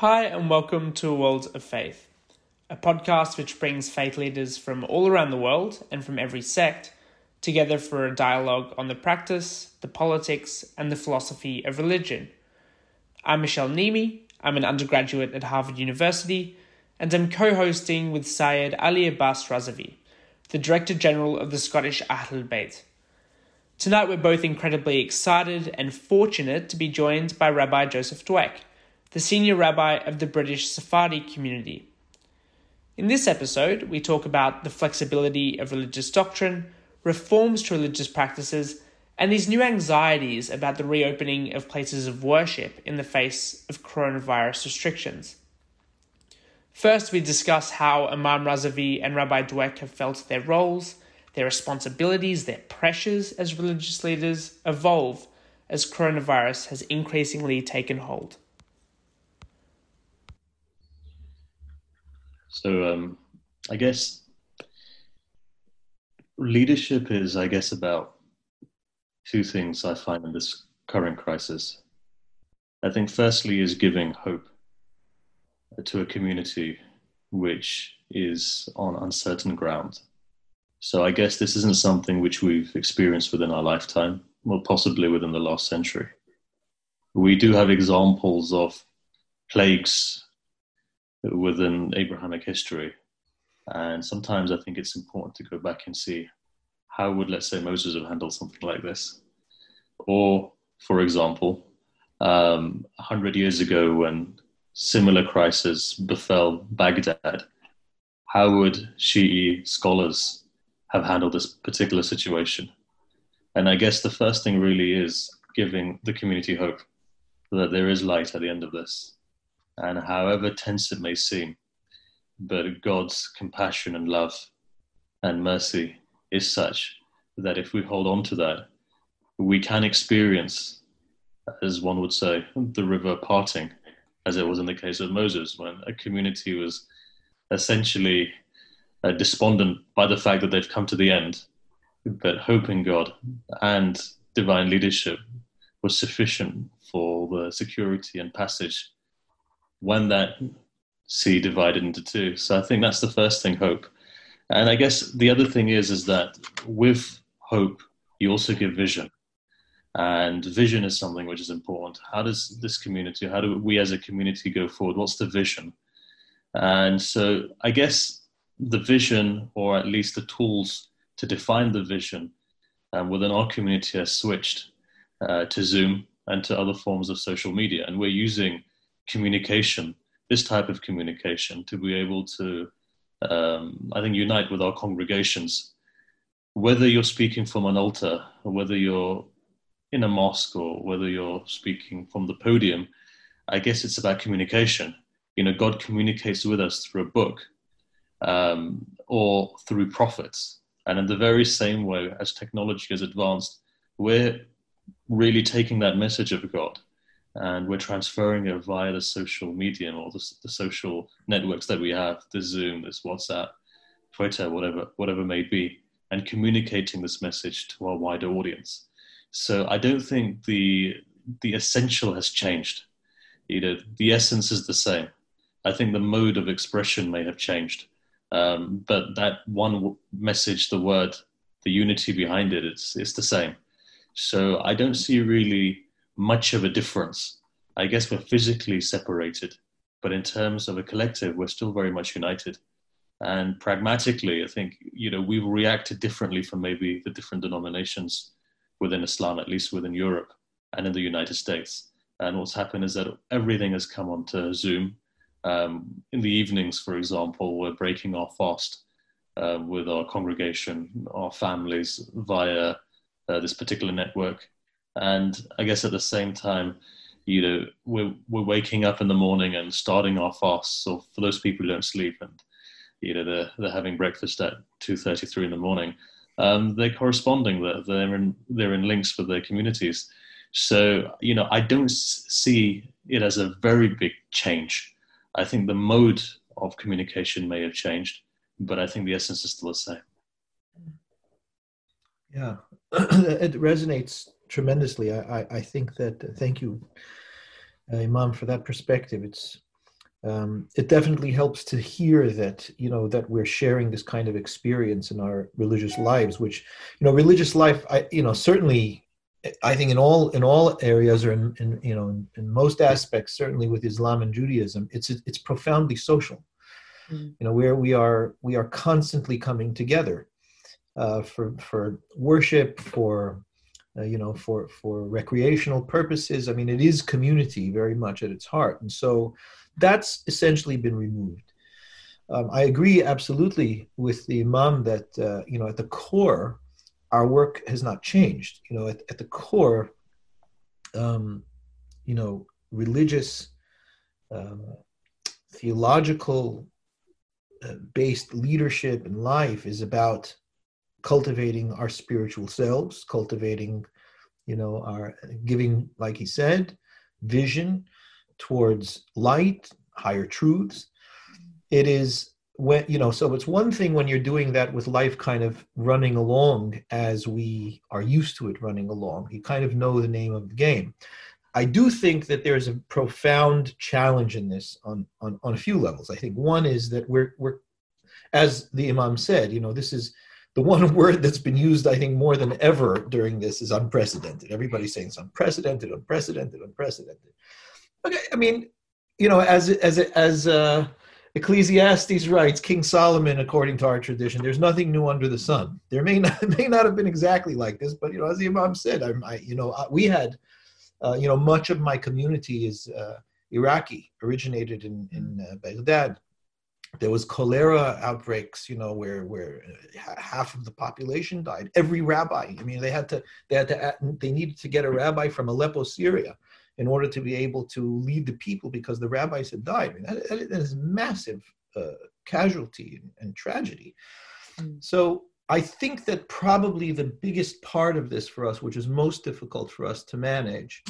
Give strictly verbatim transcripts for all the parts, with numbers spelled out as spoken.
Hi and welcome to World of Faith, a podcast which brings faith leaders from all around the world and from every sect together for a dialogue on the practice, the politics and the philosophy of religion. I'm Michelle Nimi, I'm an undergraduate at Harvard University and I'm co-hosting with Syed Ali Abbas Razavi, the Director General of the Scottish Ahl al-Bayt. Tonight we're both incredibly excited and fortunate to be joined by Rabbi Joseph Dweck, the senior rabbi of the British Sephardi community. In this episode, we talk about the flexibility of religious doctrine, reforms to religious practices, and these new anxieties about the reopening of places of worship in the face of coronavirus restrictions. First, we discuss how Imam Razavi and Rabbi Dweck have felt their roles, their responsibilities, their pressures as religious leaders evolve as coronavirus has increasingly taken hold. So um, I guess leadership is, I guess, about two things I find in this current crisis. I think firstly is giving hope to a community which is on uncertain ground. So I guess this isn't something which we've experienced within our lifetime, or possibly within the last century. We do have examples of plagues within Abrahamic history. And sometimes I think it's important to go back and see how would, let's say, Moses have handled something like this. Or, for example, um, one hundred years ago when similar crisis befell Baghdad, how would Shi'i scholars have handled this particular situation? And I guess the first thing really is giving the community hope that there is light at the end of this. And however tense it may seem, but God's compassion and love and mercy is such that if we hold on to that, we can experience, as one would say, the river parting, as it was in the case of Moses, when a community was essentially uh, despondent by the fact that they've come to the end, but hope in God and divine leadership was sufficient for the security and passage when that sea divided into two. So I think that's the first thing, hope. And I guess the other thing is, is that with hope, you also give vision. And vision is something which is important. How does this community, how do we as a community go forward? What's the vision? And so I guess the vision, or at least the tools to define the vision um, within our community has switched uh, to Zoom and to other forms of social media. And we're using communication, this type of communication, to be able to, um, I think, unite with our congregations. Whether you're speaking from an altar, or whether you're in a mosque, or whether you're speaking from the podium, I guess it's about communication. You know, God communicates with us through a book um, or through prophets. And in the very same way as technology has advanced, we're really taking that message of God and we're transferring it via the social medium or the, the social networks that we have, the Zoom, this WhatsApp, Twitter, whatever, whatever may be, and communicating this message to our wider audience. So I don't think the the essential has changed. You know, the essence is the same. I think the mode of expression may have changed, um, but that one w- message, the word, the unity behind it, it's it's the same. So I don't see really much of a difference. I guess we're physically separated, but in terms of a collective, we're still very much united. And pragmatically, I think, you know, we've reacted differently from maybe the different denominations within Islam, at least within Europe and in the United States. And what's happened is that everything has come onto Zoom. Um, in the evenings, for example, we're breaking our fast uh, with our congregation, our families via uh, this particular network. And I guess at the same time, you know, we're, we're waking up in the morning and starting our fast. So for those people who don't sleep and, you know, they're, they're having breakfast at two thirty-three in the morning, um, they're corresponding, they're, they're, in, they're in links with their communities. So, you know, I don't see it as a very big change. I think the mode of communication may have changed, but I think the essence is still the same. Yeah, it resonates tremendously. I, I, I think that, uh, thank you, uh, Imam, for that perspective. It's Um, it definitely helps to hear that, you know, that we're sharing this kind of experience in our religious lives, which, you know, religious life, I, you know, certainly, I think in all in all areas or in, in you know, in, in most aspects, certainly with Islam and Judaism, it's it's profoundly social, mm. you know, where we are we are constantly coming together uh, for for worship, for uh, you know, for for recreational purposes. I mean, it is community very much at its heart, and so that's essentially been removed. Um, I agree absolutely with the Imam that, uh, you know, at the core, our work has not changed. You know, at, at the core, um, you know, religious, um, theological uh, based leadership in life is about cultivating our spiritual selves, cultivating, you know, our giving, like he said, vision towards light, higher truths. It is when, you know, so it's one thing when you're doing that with life kind of running along as we are used to it running along. You kind of know the name of the game. I do think that there's a profound challenge in this on, on, on a few levels. I think one is that we're, we're, as the Imam said, you know, this is the one word that's been used, I think, more than ever during this is unprecedented. Everybody's saying it's unprecedented, unprecedented, unprecedented. Okay, I mean, you know, as as as uh, Ecclesiastes writes, King Solomon, according to our tradition, there's nothing new under the sun. There may not may not have been exactly like this, but you know, as the Imam said, I, I you know, I, we had, uh, you know, much of my community is uh, Iraqi, originated in in uh, Baghdad. There was cholera outbreaks, you know, where where half of the population died. Every rabbi, I mean, they had to they had to they needed to get a rabbi from Aleppo, Syria, in order to be able to lead the people because the rabbis had died. I mean, that, that is massive uh, casualty and, and tragedy. Mm. So I think that probably the biggest part of this for us, which is most difficult for us to manage,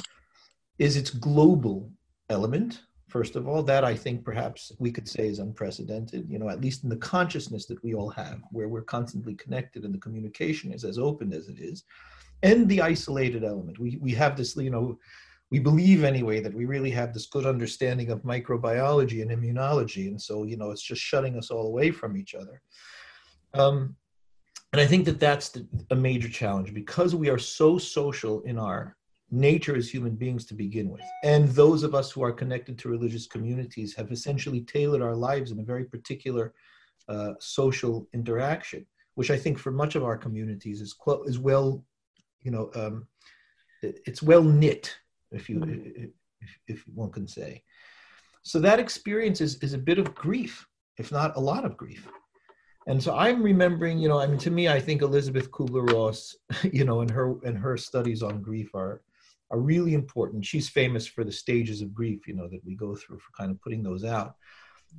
is its global element. First of all, that I think perhaps we could say is unprecedented, you know, at least in the consciousness that we all have, where we're constantly connected and the communication is as open as it is. And the isolated element. We, we have this, you know, we believe anyway that we really have this good understanding of microbiology and immunology. And so, you know, it's just shutting us all away from each other. Um, and I think that that's the, a major challenge because we are so social in our nature as human beings to begin with. And those of us who are connected to religious communities have essentially tailored our lives in a very particular uh, social interaction, which I think for much of our communities is, cl- is well, you know, um, it's well knit. If you, if, if one can say, so that experience is, is a bit of grief, if not a lot of grief. And so I'm remembering, you know, I mean, to me, I think Elizabeth Kubler-Ross, you know, and her and her studies on grief are are really important. She's famous for the stages of grief, you know, that we go through for kind of putting those out.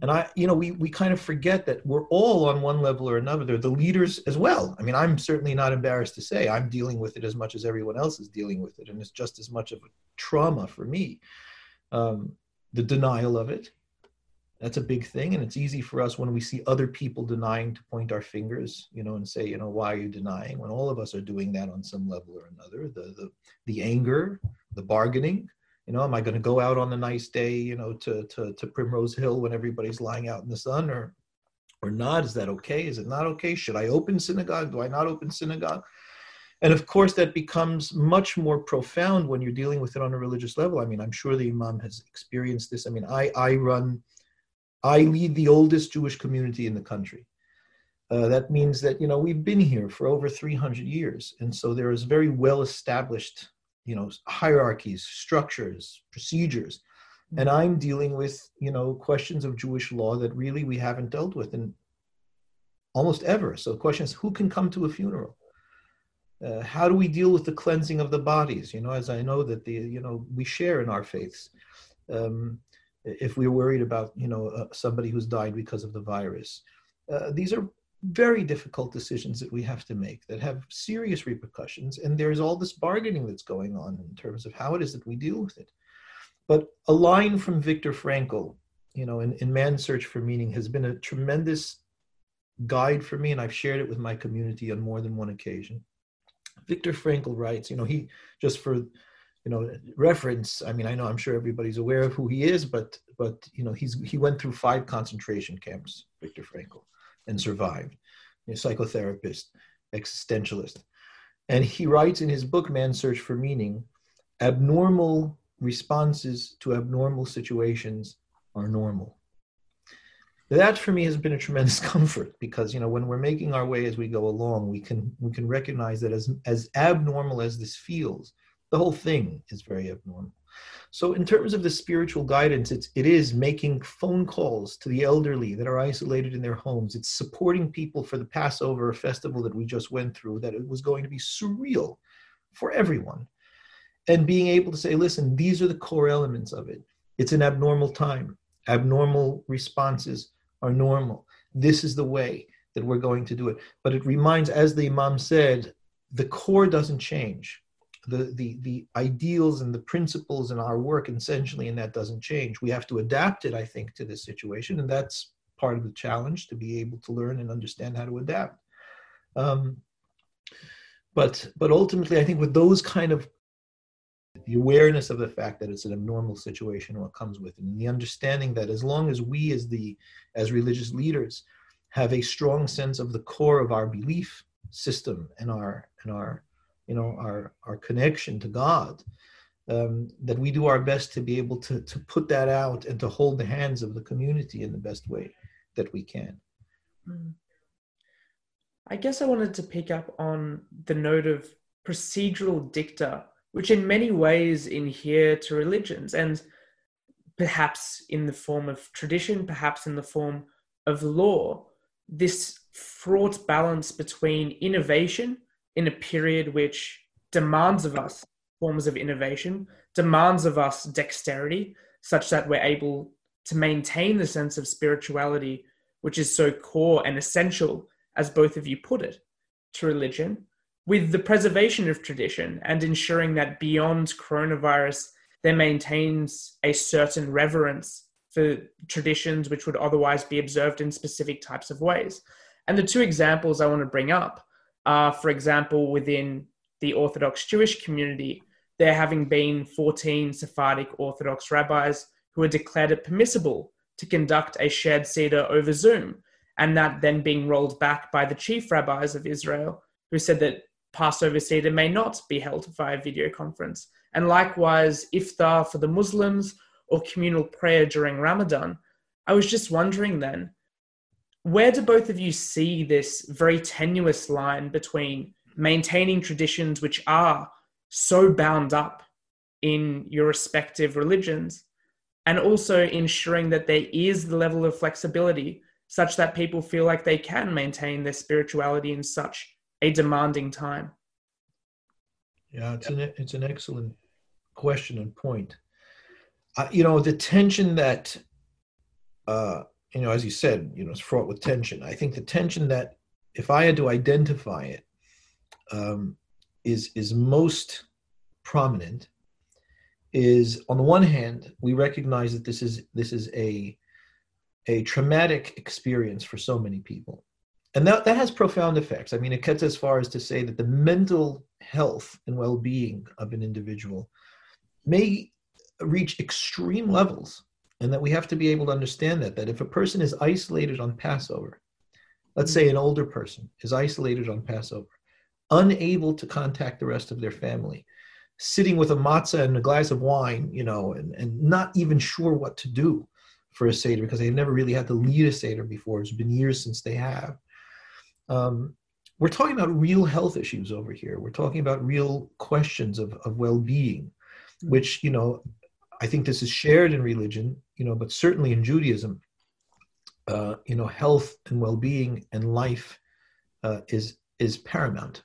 And I, you know, we we kind of forget that we're all on one level or another, the leaders as well. I mean, I'm certainly not embarrassed to say I'm dealing with it as much as everyone else is dealing with it. And it's just as much of a trauma for me. Um, the denial of it, that's a big thing. And it's easy for us when we see other people denying to point our fingers, you know, and say, you know, why are you denying? When all of us are doing that on some level or another, the the, the anger, the bargaining. You know, am I going to go out on a nice day, you know, to, to to Primrose Hill when everybody's lying out in the sun or or not? Is that okay? Is it not okay? Should I open synagogue? Do I not open synagogue? And of course, that becomes much more profound when you're dealing with it on a religious level. I mean, I'm sure the Imam has experienced this. I mean, I I run, I lead the oldest Jewish community in the country. Uh, that means that, you know, we've been here for over three hundred years. And so there is very well-established, you know, hierarchies, structures, procedures. And I'm dealing with, you know, questions of Jewish law that really we haven't dealt with in almost ever. So the question is, who can come to a funeral? Uh, how do we deal with the cleansing of the bodies? You know, as I know that the, you know, we share in our faiths. Um, if we're worried about, you know, uh, somebody who's died because of the virus. Uh, these are very difficult decisions that we have to make that have serious repercussions. And there's all this bargaining that's going on in terms of how it is that we deal with it. But a line from Viktor Frankl, you know, in, in Man's Search for Meaning has been a tremendous guide for me. And I've shared it with my community on more than one occasion. Viktor Frankl writes, you know, he just for you know, reference. I mean, I know, I'm sure everybody's aware of who he is, but, but, you know, he's, he went through five concentration camps, Viktor Frankl, and survived. He's a psychotherapist, existentialist. And he writes in his book, Man's Search for Meaning, abnormal responses to abnormal situations are normal. That for me has been a tremendous comfort, because, you know, when we're making our way as we go along, we can we can recognize that as as abnormal as this feels, the whole thing is very abnormal. So in terms of the spiritual guidance, it's it is making phone calls to the elderly that are isolated in their homes. It's supporting people for the Passover festival that we just went through, that it was going to be surreal for everyone. And being able to say, listen, these are the core elements of it. It's an abnormal time. Abnormal responses are normal. This is the way that we're going to do it. But it reminds, as the Imam said, the core doesn't change. The, the, the ideals and the principles in our work, essentially, and that doesn't change. We have to adapt it, I think, to this situation. And that's part of the challenge, to be able to learn and understand how to adapt. Um, but, but ultimately, I think with those kind of the awareness of the fact that it's an abnormal situation, what comes with it, and the understanding that as long as we as the as religious leaders have a strong sense of the core of our belief system and our and our you know our our connection to God, um, that we do our best to be able to to put that out and to hold the hands of the community in the best way that we can. I guess I wanted to pick up on the note of procedural dicta, which in many ways adhere to religions, and perhaps in the form of tradition, perhaps in the form of law, this fraught balance between innovation in a period which demands of us forms of innovation, demands of us dexterity, such that we're able to maintain the sense of spirituality, which is so core and essential, as both of you put it, to religion, with the preservation of tradition and ensuring that beyond coronavirus, there maintains a certain reverence for traditions which would otherwise be observed in specific types of ways. And the two examples I want to bring up are, for example, within the Orthodox Jewish community, there having been fourteen Sephardic Orthodox rabbis who had declared it permissible to conduct a shared Seder over Zoom, and that then being rolled back by the chief rabbis of Israel, who said that Passover Seder may not be held via video conference. And likewise, iftar for the Muslims or communal prayer during Ramadan. I was just wondering then, where do both of you see this very tenuous line between maintaining traditions which are so bound up in your respective religions, and also ensuring that there is the level of flexibility such that people feel like they can maintain their spirituality in such a demanding time? Yeah, it's an it's an excellent question and point. Uh, you know, the tension that, uh, you know, as you said, you know, it's fraught with tension. I think the tension that, if I had to identify it, um, is is most prominent. Is on the one hand, we recognize that this is this is a a traumatic experience for so many people. And that, that has profound effects. I mean, it gets as far as to say that the mental health and well-being of an individual may reach extreme levels, and that we have to be able to understand that, that if a person is isolated on Passover, let's say an older person is isolated on Passover, unable to contact the rest of their family, sitting with a matzah and a glass of wine, you know, and, and not even sure what to do for a Seder, because they've never really had to lead a Seder before. It's been years since they have. Um, we're talking about real health issues over here. We're talking about real questions of, of well-being, which, you know, I think this is shared in religion, you know, but certainly in Judaism, uh, you know, health and well-being and life uh, is is paramount.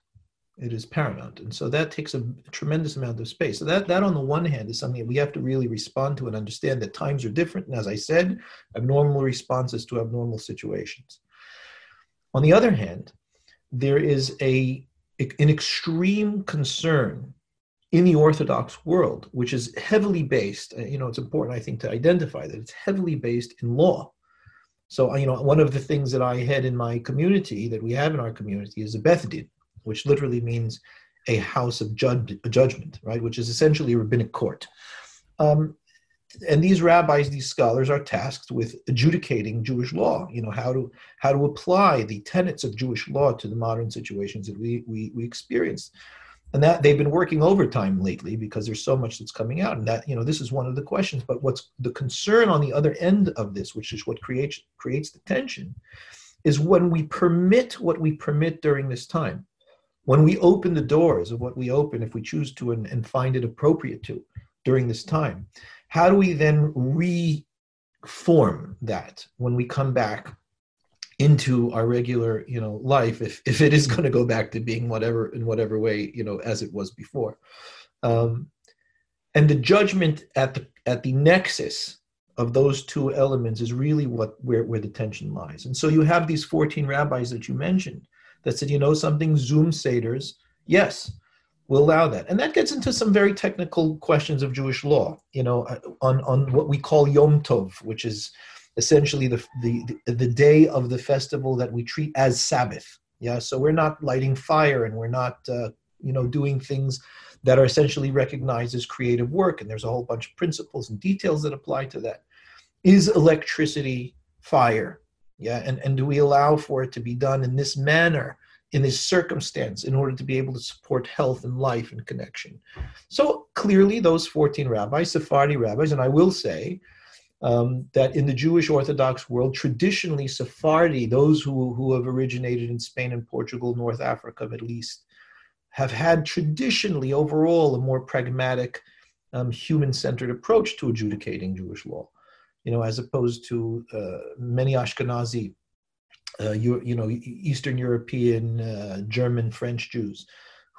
It is paramount. And so that takes a tremendous amount of space. So that, that on the one hand is something that we have to really respond to and understand that times are different. And as I said, abnormal responses to abnormal situations. On the other hand, there is a, an extreme concern in the Orthodox world, which is heavily based, you know, it's important, I think, to identify that it's heavily based in law. So, you know, one of the things that I had in my community, that we have in our community, is a Beth Din, which literally means a house of jud- judgment, right, which is essentially a rabbinic court. Um, and these rabbis, these scholars, are tasked with adjudicating Jewish law, you know, how to how to apply the tenets of Jewish law to the modern situations that we we, we experience. And that they've been working overtime lately because there's so much that's coming out. And that, you know, this is one of the questions. But what's the concern on the other end of this, which is what creates creates the tension, is when we permit what we permit during this time, when we open the doors of what we open, if we choose to and, and find it appropriate to during this time, how do we then reform that when we come back into our regular, you know, life, if, if it is going to go back to being whatever, in whatever way, you know, as it was before. Um, and the judgment at the, at the nexus of those two elements is really what, where, where the tension lies. And so you have these fourteen rabbis that you mentioned that said, you know, something, Zoom Seders, yes, we'll allow that. And that gets into some very technical questions of Jewish law, you know, on, on what we call Yom Tov, which is essentially the, the the day of the festival that we treat as Sabbath. Yeah, so we're not lighting fire and we're not, uh, you know, doing things that are essentially recognized as creative work. And there's a whole bunch of principles and details that apply to that. Is electricity fire? Yeah, and, and do we allow for it to be done in this manner, in this circumstance, in order to be able to support health and life and connection? So clearly those fourteen rabbis, Sephardi rabbis, and I will say, Um, that in the Jewish Orthodox world, traditionally Sephardi, those who, who have originated in Spain and Portugal, North Africa, Middle East, have had traditionally overall a more pragmatic, um, human-centered approach to adjudicating Jewish law, you know, as opposed to uh, many Ashkenazi, uh, you, you know, Eastern European, uh, German, French Jews,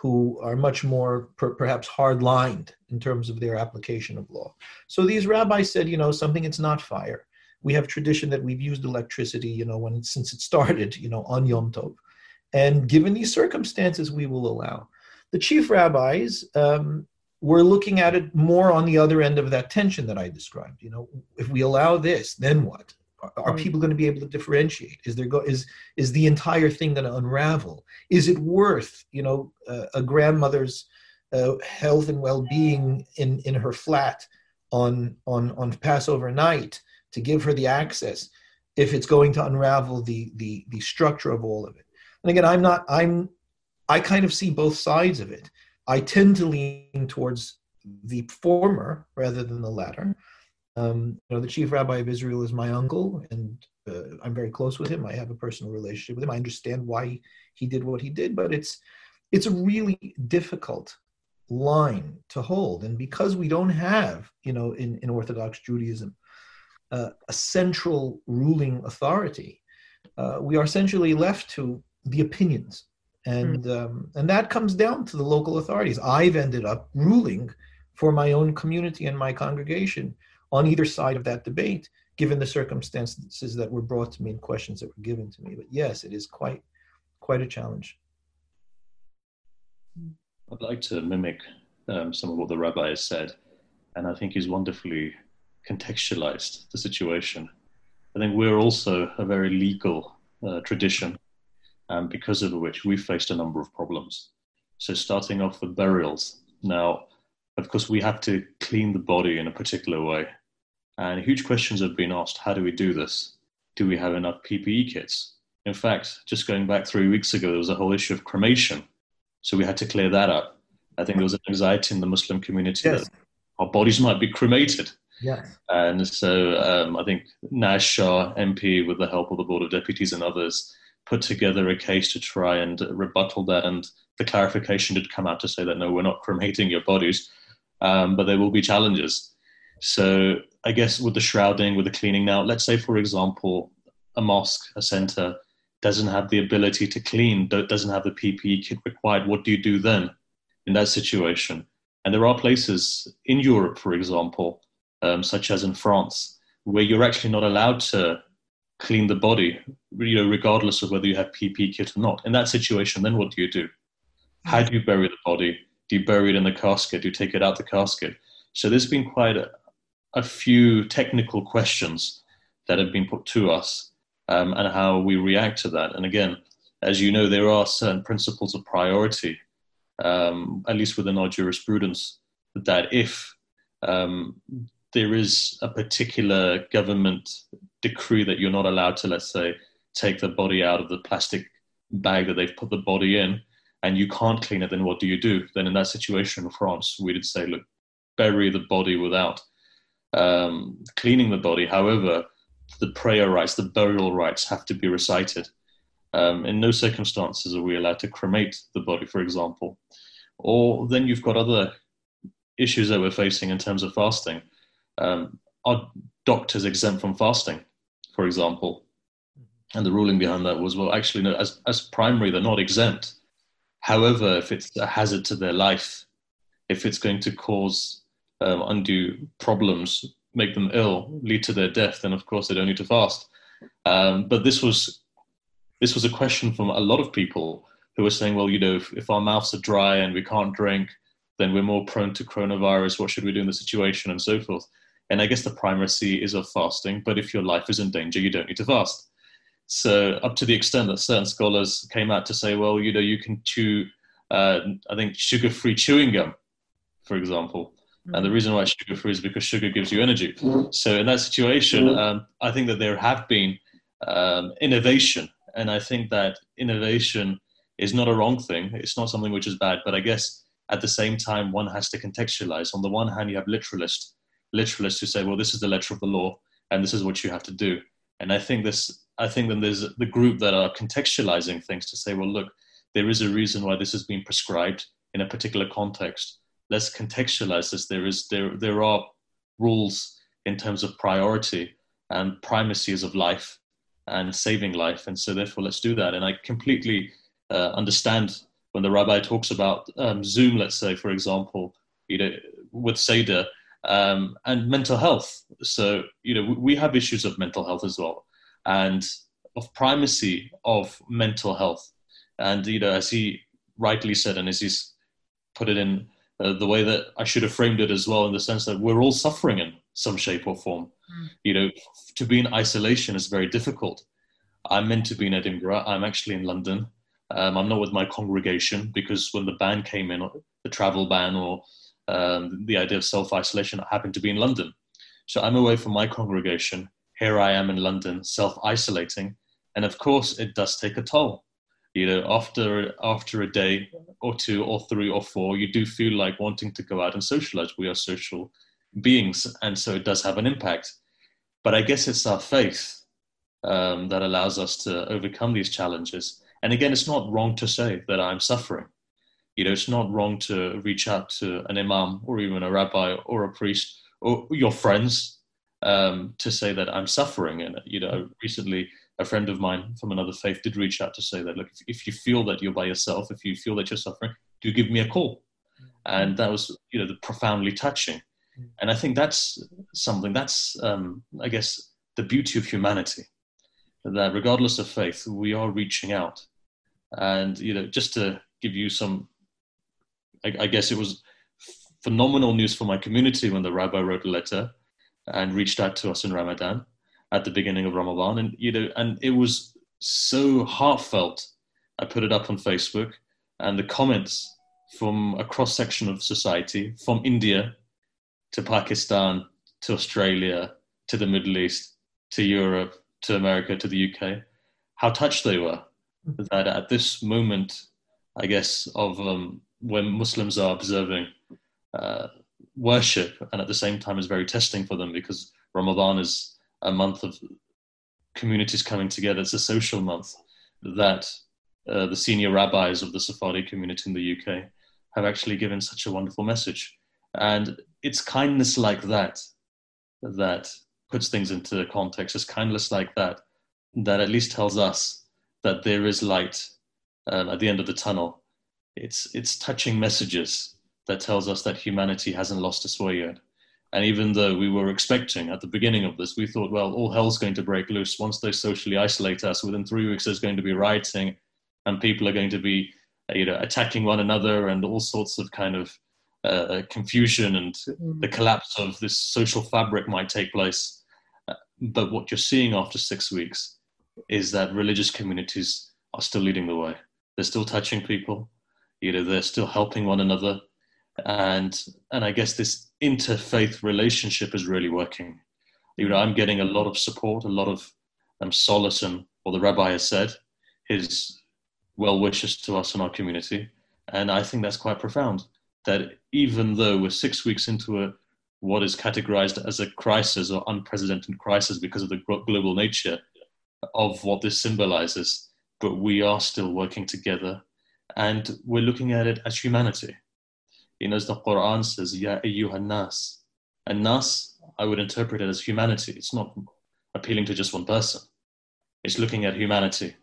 who are much more per, perhaps hard-lined in terms of their application of law. So these rabbis said, you know, something, it's not fire. We have tradition that we've used electricity, you know, when since it started, you know, on Yom Tov. And given these circumstances, we will allow. The chief rabbis um, were looking at it more on the other end of that tension that I described. You know, if we allow this, then what? Are people going to be able to differentiate? Is there go, is is the entire thing going to unravel? Is it worth, you know, uh, a grandmother's uh, health and well-being in, in her flat on on on Passover night to give her the access if it's going to unravel the the the structure of all of it? And again, I'm not I'm I kind of see both sides of it. I tend to lean towards the former rather than the latter. Um, you know, the chief rabbi of Israel is my uncle, and uh, I'm very close with him. I have a personal relationship with him. I understand why he did what he did, but it's it's a really difficult line to hold. And because we don't have, you know, in, in Orthodox Judaism, uh, a central ruling authority, uh, we are essentially left to the opinions. And, mm. um, and that comes down to the local authorities. I've ended up ruling for my own community and my congregation on either side of that debate, given the circumstances that were brought to me and questions that were given to me. But yes, it is quite quite a challenge. I'd like to mimic um, some of what the rabbi has said, and I think he's wonderfully contextualized the situation. I think we're also a very legal uh, tradition, um, because of which we faced a number of problems. So starting off with burials. Now, of course, we have to clean the body in a particular way. And huge questions have been asked, how do we do this? Do we have enough P P E kits? In fact, just going back three weeks ago, there was a whole issue of cremation. So we had to clear that up. I think there was an anxiety in the Muslim community, yes, that our bodies might be cremated. Yes. And so um, I think Naz Shah, M P, with the help of the Board of Deputies and others, put together a case to try and rebuttal that. And the clarification did come out to say that, no, we're not cremating your bodies. Um, but there will be challenges. So I guess with the shrouding, with the cleaning now, let's say, for example, a mosque, a center doesn't have the ability to clean, doesn't have the P P E kit required. What do you do then in that situation? And there are places in Europe, for example, um, such as in France, where you're actually not allowed to clean the body, you know, regardless of whether you have P P E kit or not. In that situation, then what do you do? How do you bury the body? Do you bury it in the casket? Do you take it out the casket? So there's been quite a, a few technical questions that have been put to us, um, and how we react to that. And again, as you know, there are certain principles of priority. um, at least within our jurisprudence, that if um, there is a particular government decree that you're not allowed to, let's say, take the body out of the plastic bag that they've put the body in, and you can't clean it, then what do you do? Then in that situation in France, we did say, look, bury the body without um, cleaning the body. However, the prayer rites, the burial rites have to be recited. Um, in no circumstances are we allowed to cremate the body, for example. Or then you've got other issues that we're facing in terms of fasting. Um, are doctors exempt from fasting, for example? And the ruling behind that was, well, actually, no, as, as primary, they're not exempt. However, if it's a hazard to their life, if it's going to cause um, undue problems, make them ill, lead to their death, then of course they don't need to fast. Um, but this was this was a question from a lot of people who were saying, well, you know, if, if our mouths are dry and we can't drink, then we're more prone to coronavirus. What should we do in the situation and so forth? And I guess the primacy is of fasting, but if your life is in danger, you don't need to fast. So up to the extent that certain scholars came out to say, well, you know, you can chew, uh, I think, sugar-free chewing gum, for example. Mm-hmm. And the reason why it's sugar-free is because sugar gives you energy. Mm-hmm. So in that situation, mm-hmm. um, I think that there have been um, innovation. And I think that innovation is not a wrong thing. It's not something which is bad. But I guess at the same time, one has to contextualize. On the one hand, you have literalists, literalists who say, well, this is the letter of the law, and this is what you have to do. And I think this... I think then there's the group that are contextualizing things to say, well, look, there is a reason why this has been prescribed in a particular context. Let's contextualize this. There is there there are rules in terms of priority and primacies of life and saving life. And so therefore, let's do that. And I completely uh, understand when the rabbi talks about um, Zoom, let's say, for example, you know, with Seder um, and mental health. So, you know, we have issues of mental health as well, and of primacy of mental health. And, you know, as he rightly said, and as he's put it in uh, the way that I should have framed it as well, in the sense that we're all suffering in some shape or form. Mm. You know, to be in isolation is very difficult. I'm meant to be in Edinburgh. I'm actually in London. Um, I'm not with my congregation because when the ban came in, the travel ban or um, the idea of self-isolation, I happened to be in London. So I'm away from my congregation. Here I am in London, self-isolating. And of course, it does take a toll. You know, after after a day or two or three or four, you do feel like wanting to go out and socialize. We are social beings. And so it does have an impact. But I guess it's our faith um, that allows us to overcome these challenges. And again, it's not wrong to say that I'm suffering. You know, it's not wrong to reach out to an imam or even a rabbi or a priest or your friends, Um, to say that I'm suffering. And, you know, recently a friend of mine from another faith did reach out to say that, look, if, if you feel that you're by yourself, if you feel that you're suffering, do give me a call. And that was, you know, the profoundly touching. And I think that's something that's, um, I guess, the beauty of humanity, that regardless of faith, we are reaching out. And, you know, just to give you some, I, I guess it was phenomenal news for my community when the rabbi wrote a letter and reached out to us in Ramadan, at the beginning of Ramadan. And, you know, and it was so heartfelt. I put it up on Facebook, and the comments from a cross-section of society, from India to Pakistan, to Australia, to the Middle East, to Europe, to America, to the U K, how touched they were that at this moment, I guess, of um, when Muslims are observing uh, worship, and at the same time is very testing for them, because Ramadan is a month of communities coming together. It's a social month that uh, the senior rabbis of the Sephardi community in the U K have actually given such a wonderful message. And it's kindness like that that puts things into context. It's kindness like that that at least tells us that there is light um, at the end of the tunnel. It's it's touching messages that tells us that humanity hasn't lost its way yet. And even though we were expecting at the beginning of this, we thought, well, all hell's going to break loose. Once they socially isolate us, within three weeks, there's going to be rioting and people are going to be, you know, attacking one another and all sorts of kind of uh, confusion, and mm. the collapse of this social fabric might take place. But what you're seeing after six weeks is that religious communities are still leading the way. They're still touching people. you know, they're still helping one another. And and I guess this interfaith relationship is really working. You know, I'm getting a lot of support, a lot of um, solace, and what the rabbi has said, his well wishes to us and our community. And I think that's quite profound, that even though we're six weeks into a, what is categorized as a crisis or unprecedented crisis because of the global nature of what this symbolizes, but we are still working together and we're looking at it as humanity. You know, as the Quran says, Ya ayyuhan nas. And nas, I would interpret it as humanity. It's not appealing to just one person. It's looking at humanity.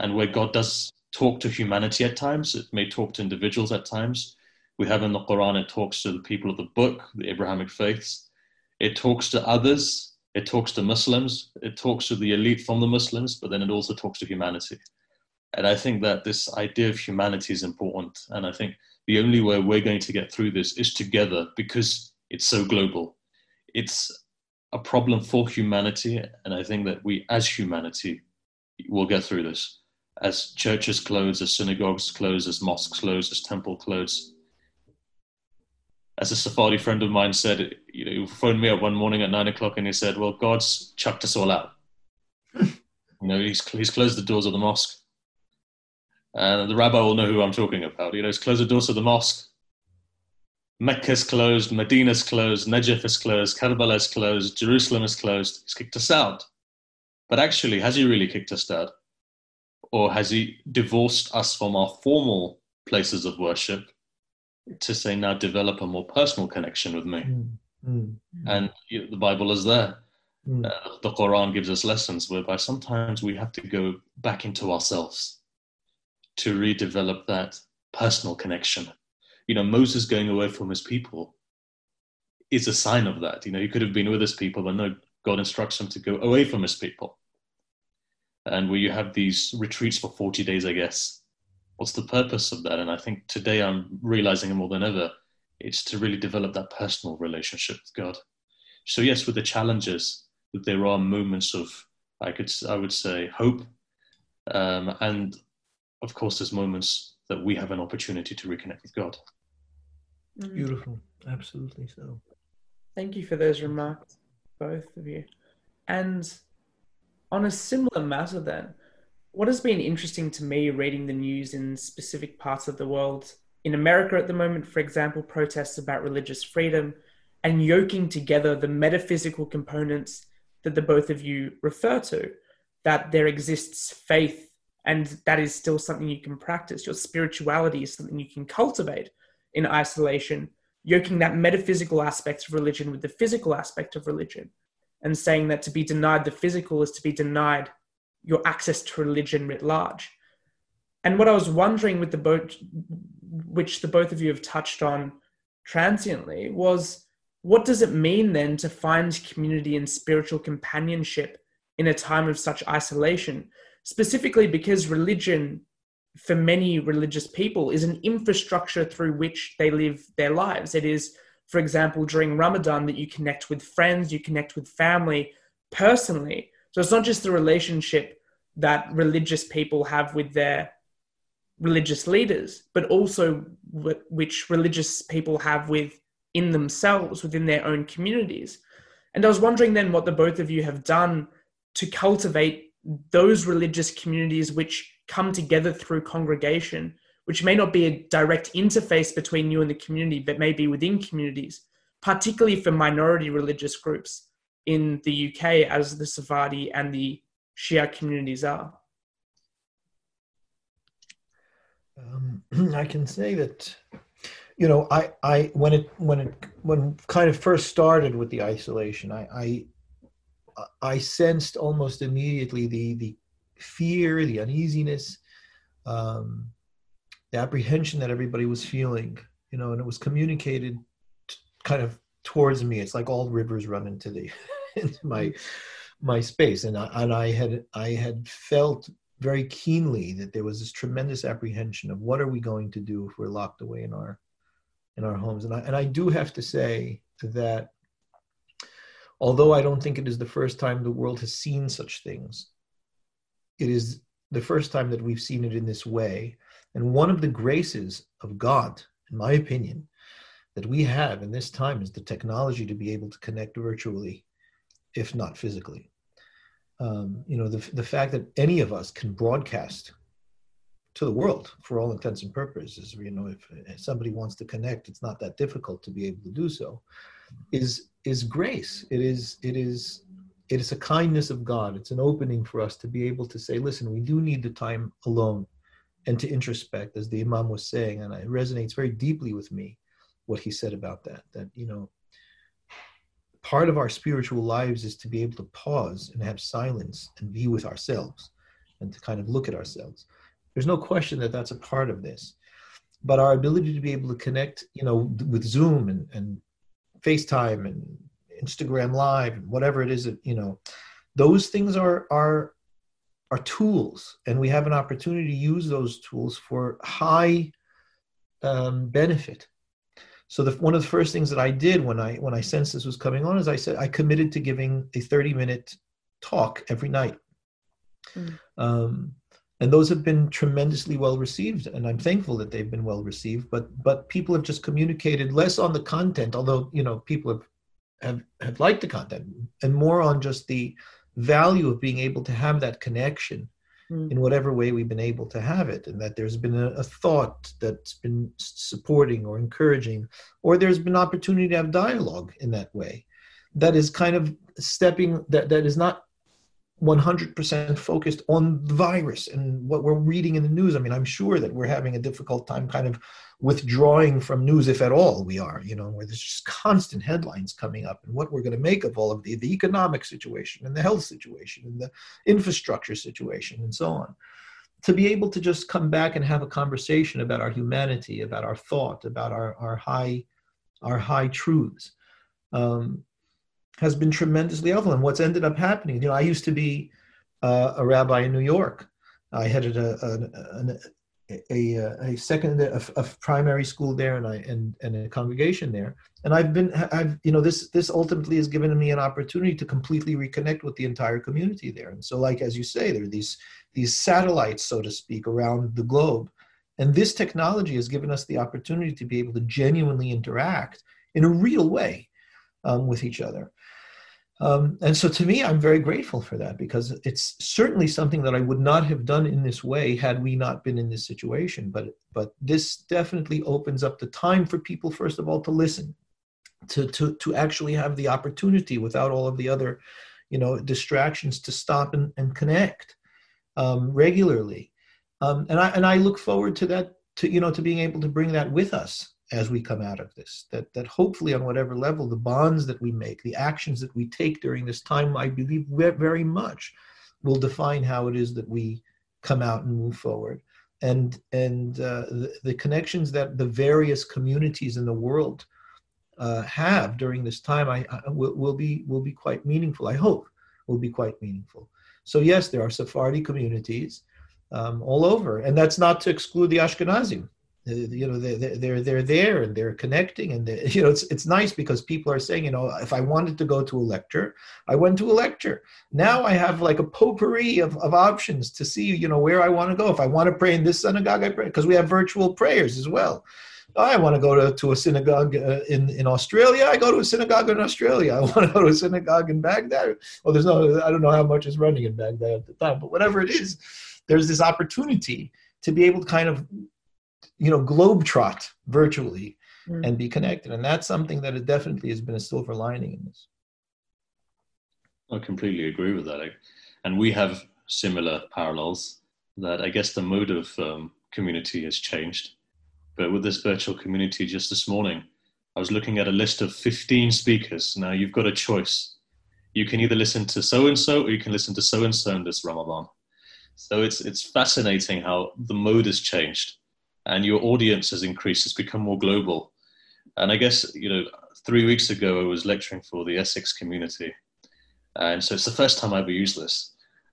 And where God does talk to humanity at times, it may talk to individuals at times. We have in the Quran, it talks to the people of the book, the Abrahamic faiths. It talks to others. It talks to Muslims. It talks to the elite from the Muslims, but then it also talks to humanity. And I think that this idea of humanity is important. And I think the only way we're going to get through this is together, because it's so global. It's a problem for humanity. And I think that we, as humanity, will get through this. As churches close, as synagogues close, as mosques close, as temple close. As a Sephardi friend of mine said, you know, he phoned me up one morning at nine o'clock and he said, well, God's chucked us all out. You know, he's, he's closed the doors of the mosque. And the rabbi will know who I'm talking about. You know, he's closed the doors of the mosque. Mecca's closed, Medina's closed, Najaf is closed, Kerbala's closed, Jerusalem is closed. He's kicked us out. But actually, has he really kicked us out? Or has he divorced us from our formal places of worship to say, now develop a more personal connection with me? Mm, mm, mm. And you know, the Bible is there. Mm. Uh, the Quran gives us lessons whereby sometimes we have to go back into ourselves to redevelop that personal connection. You know, Moses going away from his people is a sign of that. You know, he could have been with his people, but no, God instructs him to go away from his people. And where you have these retreats for forty days, I guess. What's the purpose of that? And I think today I'm realizing more than ever, it's to really develop that personal relationship with God. So yes, with the challenges, there are moments of, I could, I would say, hope. Um, and of course, there's moments that we have an opportunity to reconnect with God. Beautiful. Absolutely so. Thank you for those remarks, both of you. And on a similar matter then, what has been interesting to me reading the news in specific parts of the world, in America at the moment, for example, protests about religious freedom and yoking together the metaphysical components that the both of you refer to, that there exists faith and that is still something you can practice. Your spirituality is something you can cultivate in isolation, yoking that metaphysical aspect of religion with the physical aspect of religion, and saying that to be denied the physical is to be denied your access to religion writ large. And what I was wondering with the both, which the both of you have touched on transiently, was what does it mean then to find community and spiritual companionship in a time of such isolation? Specifically because religion, for many religious people, is an infrastructure through which they live their lives. It is, for example, during Ramadan that you connect with friends, you connect with family personally. So it's not just the relationship that religious people have with their religious leaders, but also w- which religious people have within themselves, within their own communities. And I was wondering then what the both of you have done to cultivate those religious communities which come together through congregation, which may not be a direct interface between you and the community, but may be within communities, particularly for minority religious groups in the U K, as the Sephardi and the Shia communities are? Um, I can say that, you know, I, I when it when it when kind of first started with the isolation, I I, I sensed almost immediately the the fear, the uneasiness, um, the apprehension that everybody was feeling, you know, and it was communicated t- kind of towards me. It's like all rivers run into the into my my space, and I, and I had I had felt very keenly that there was this tremendous apprehension of what are we going to do if we're locked away in our in our homes. And I and I do have to say that although I don't think it is the first time the world has seen such things, it is the first time that we've seen it in this way, And one of the graces of God, in my opinion, that we have in this time is the technology to be able to connect virtually, if not physically. Um, you know, the, the fact that any of us can broadcast to the world for all intents and purposes, you know, if, if somebody wants to connect, it's not that difficult to be able to do so, is is grace. It is, it is, it is a kindness of God. It's an opening for us to be able to say, listen, we do need the time alone and to introspect, as the Imam was saying, and it resonates very deeply with me, what he said about that, that, you know, part of our spiritual lives is to be able to pause and have silence and be with ourselves and to kind of look at ourselves. There's no question that that's a part of this, but our ability to be able to connect, you know, with Zoom and, and FaceTime and Instagram Live and whatever it is that, you know, those things are, are, are tools, and we have an opportunity to use those tools for high um, benefit. So the, one of the first things that I did when I when I sensed this was coming on is I said I committed to giving a thirty-minute talk every night. Mm. Um, and those have been tremendously well received, and I'm thankful that they've been well received. But but people have just communicated less on the content, although, you know, people have have, have liked the content, and more on just the value of being able to have that connection mm. in whatever way we've been able to have it, and that there's been a, a thought that's been supporting or encouraging, or there's been opportunity to have dialogue in that way. That is kind of stepping, that, that is not one hundred percent focused on the virus and what we're reading in the news. I mean, I'm sure that we're having a difficult time kind of withdrawing from news, if at all we are, you know, where there's just constant headlines coming up and what we're going to make of all of the, the economic situation and the health situation and the infrastructure situation and so on. To be able to just come back and have a conversation about our humanity, about our thought, about our, our high, our high truths, um, has been tremendously helpful. And what's ended up happening, you know, I used to be uh, a rabbi in New York. I headed a a, a, a, a second, a, a primary school there, and I and, and a congregation there. And I've been, I've, you know, this this ultimately has given me an opportunity to completely reconnect with the entire community there. And so, like as you say, there are these these satellites, so to speak, around the globe, and this technology has given us the opportunity to be able to genuinely interact in a real way um, with each other. Um, and so to me, I'm very grateful for that, because it's certainly something that I would not have done in this way had we not been in this situation. But but this definitely opens up the time for people, first of all, to listen, to to to actually have the opportunity without all of the other, you know, distractions, to stop and, and connect um, regularly. Um, and I and I look forward to that, to, you know, to being able to bring that with us as we come out of this, that that hopefully on whatever level, the bonds that we make, the actions that we take during this time, I believe very much will define how it is that we come out and move forward. And and uh, the, the connections that the various communities in the world uh, have during this time, I, I will, will be will be quite meaningful. I hope will be quite meaningful. So yes, there are Sephardi communities um, all over, and that's not to exclude the Ashkenazi. You know, they're, they're, they're there and they're connecting, and they're, you know, it's it's nice because people are saying, you know, if I wanted to go to a lecture, I went to a lecture. Now I have like a potpourri of, of options to see, you know, where I want to go. If I want to pray in this synagogue, I pray, because we have virtual prayers as well. I want to go to, to a synagogue uh, in, in Australia. I go to a synagogue in Australia. I want to go to a synagogue in Baghdad. Well, there's no, I don't know how much is running in Baghdad at the time, but whatever it is, there's this opportunity to be able to kind of, you know, globetrot virtually mm. and be connected. And that's something that it definitely has been a silver lining in this. I completely agree with that. And we have similar parallels, that I guess the mode of um, community has changed. But with this virtual community, just this morning, I was looking at a list of fifteen speakers. Now you've got a choice. You can either listen to so-and-so, or you can listen to so-and-so in this Ramadan. So it's it's fascinating how the mode has changed. And your audience has increased, it's become more global. And I guess, you know, three weeks ago, I was lecturing for the Essex community. And so it's the first time I ever used this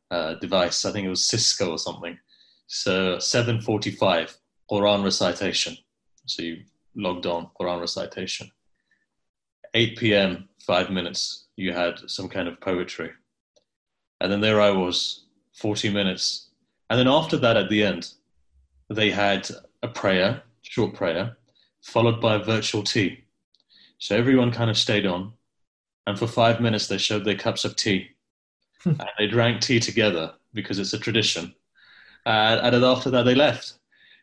uh, device. I think it was Cisco or something. So seven forty-five, Quran recitation. So you logged on, Quran recitation. eight p.m., five minutes, you had some kind of poetry. And then there I was, forty minutes. And then after that, at the end, they had a prayer, short prayer, followed by a virtual tea. So everyone kind of stayed on. And for five minutes, they showed their cups of tea. And they drank tea together because it's a tradition. Uh, and after that, they left.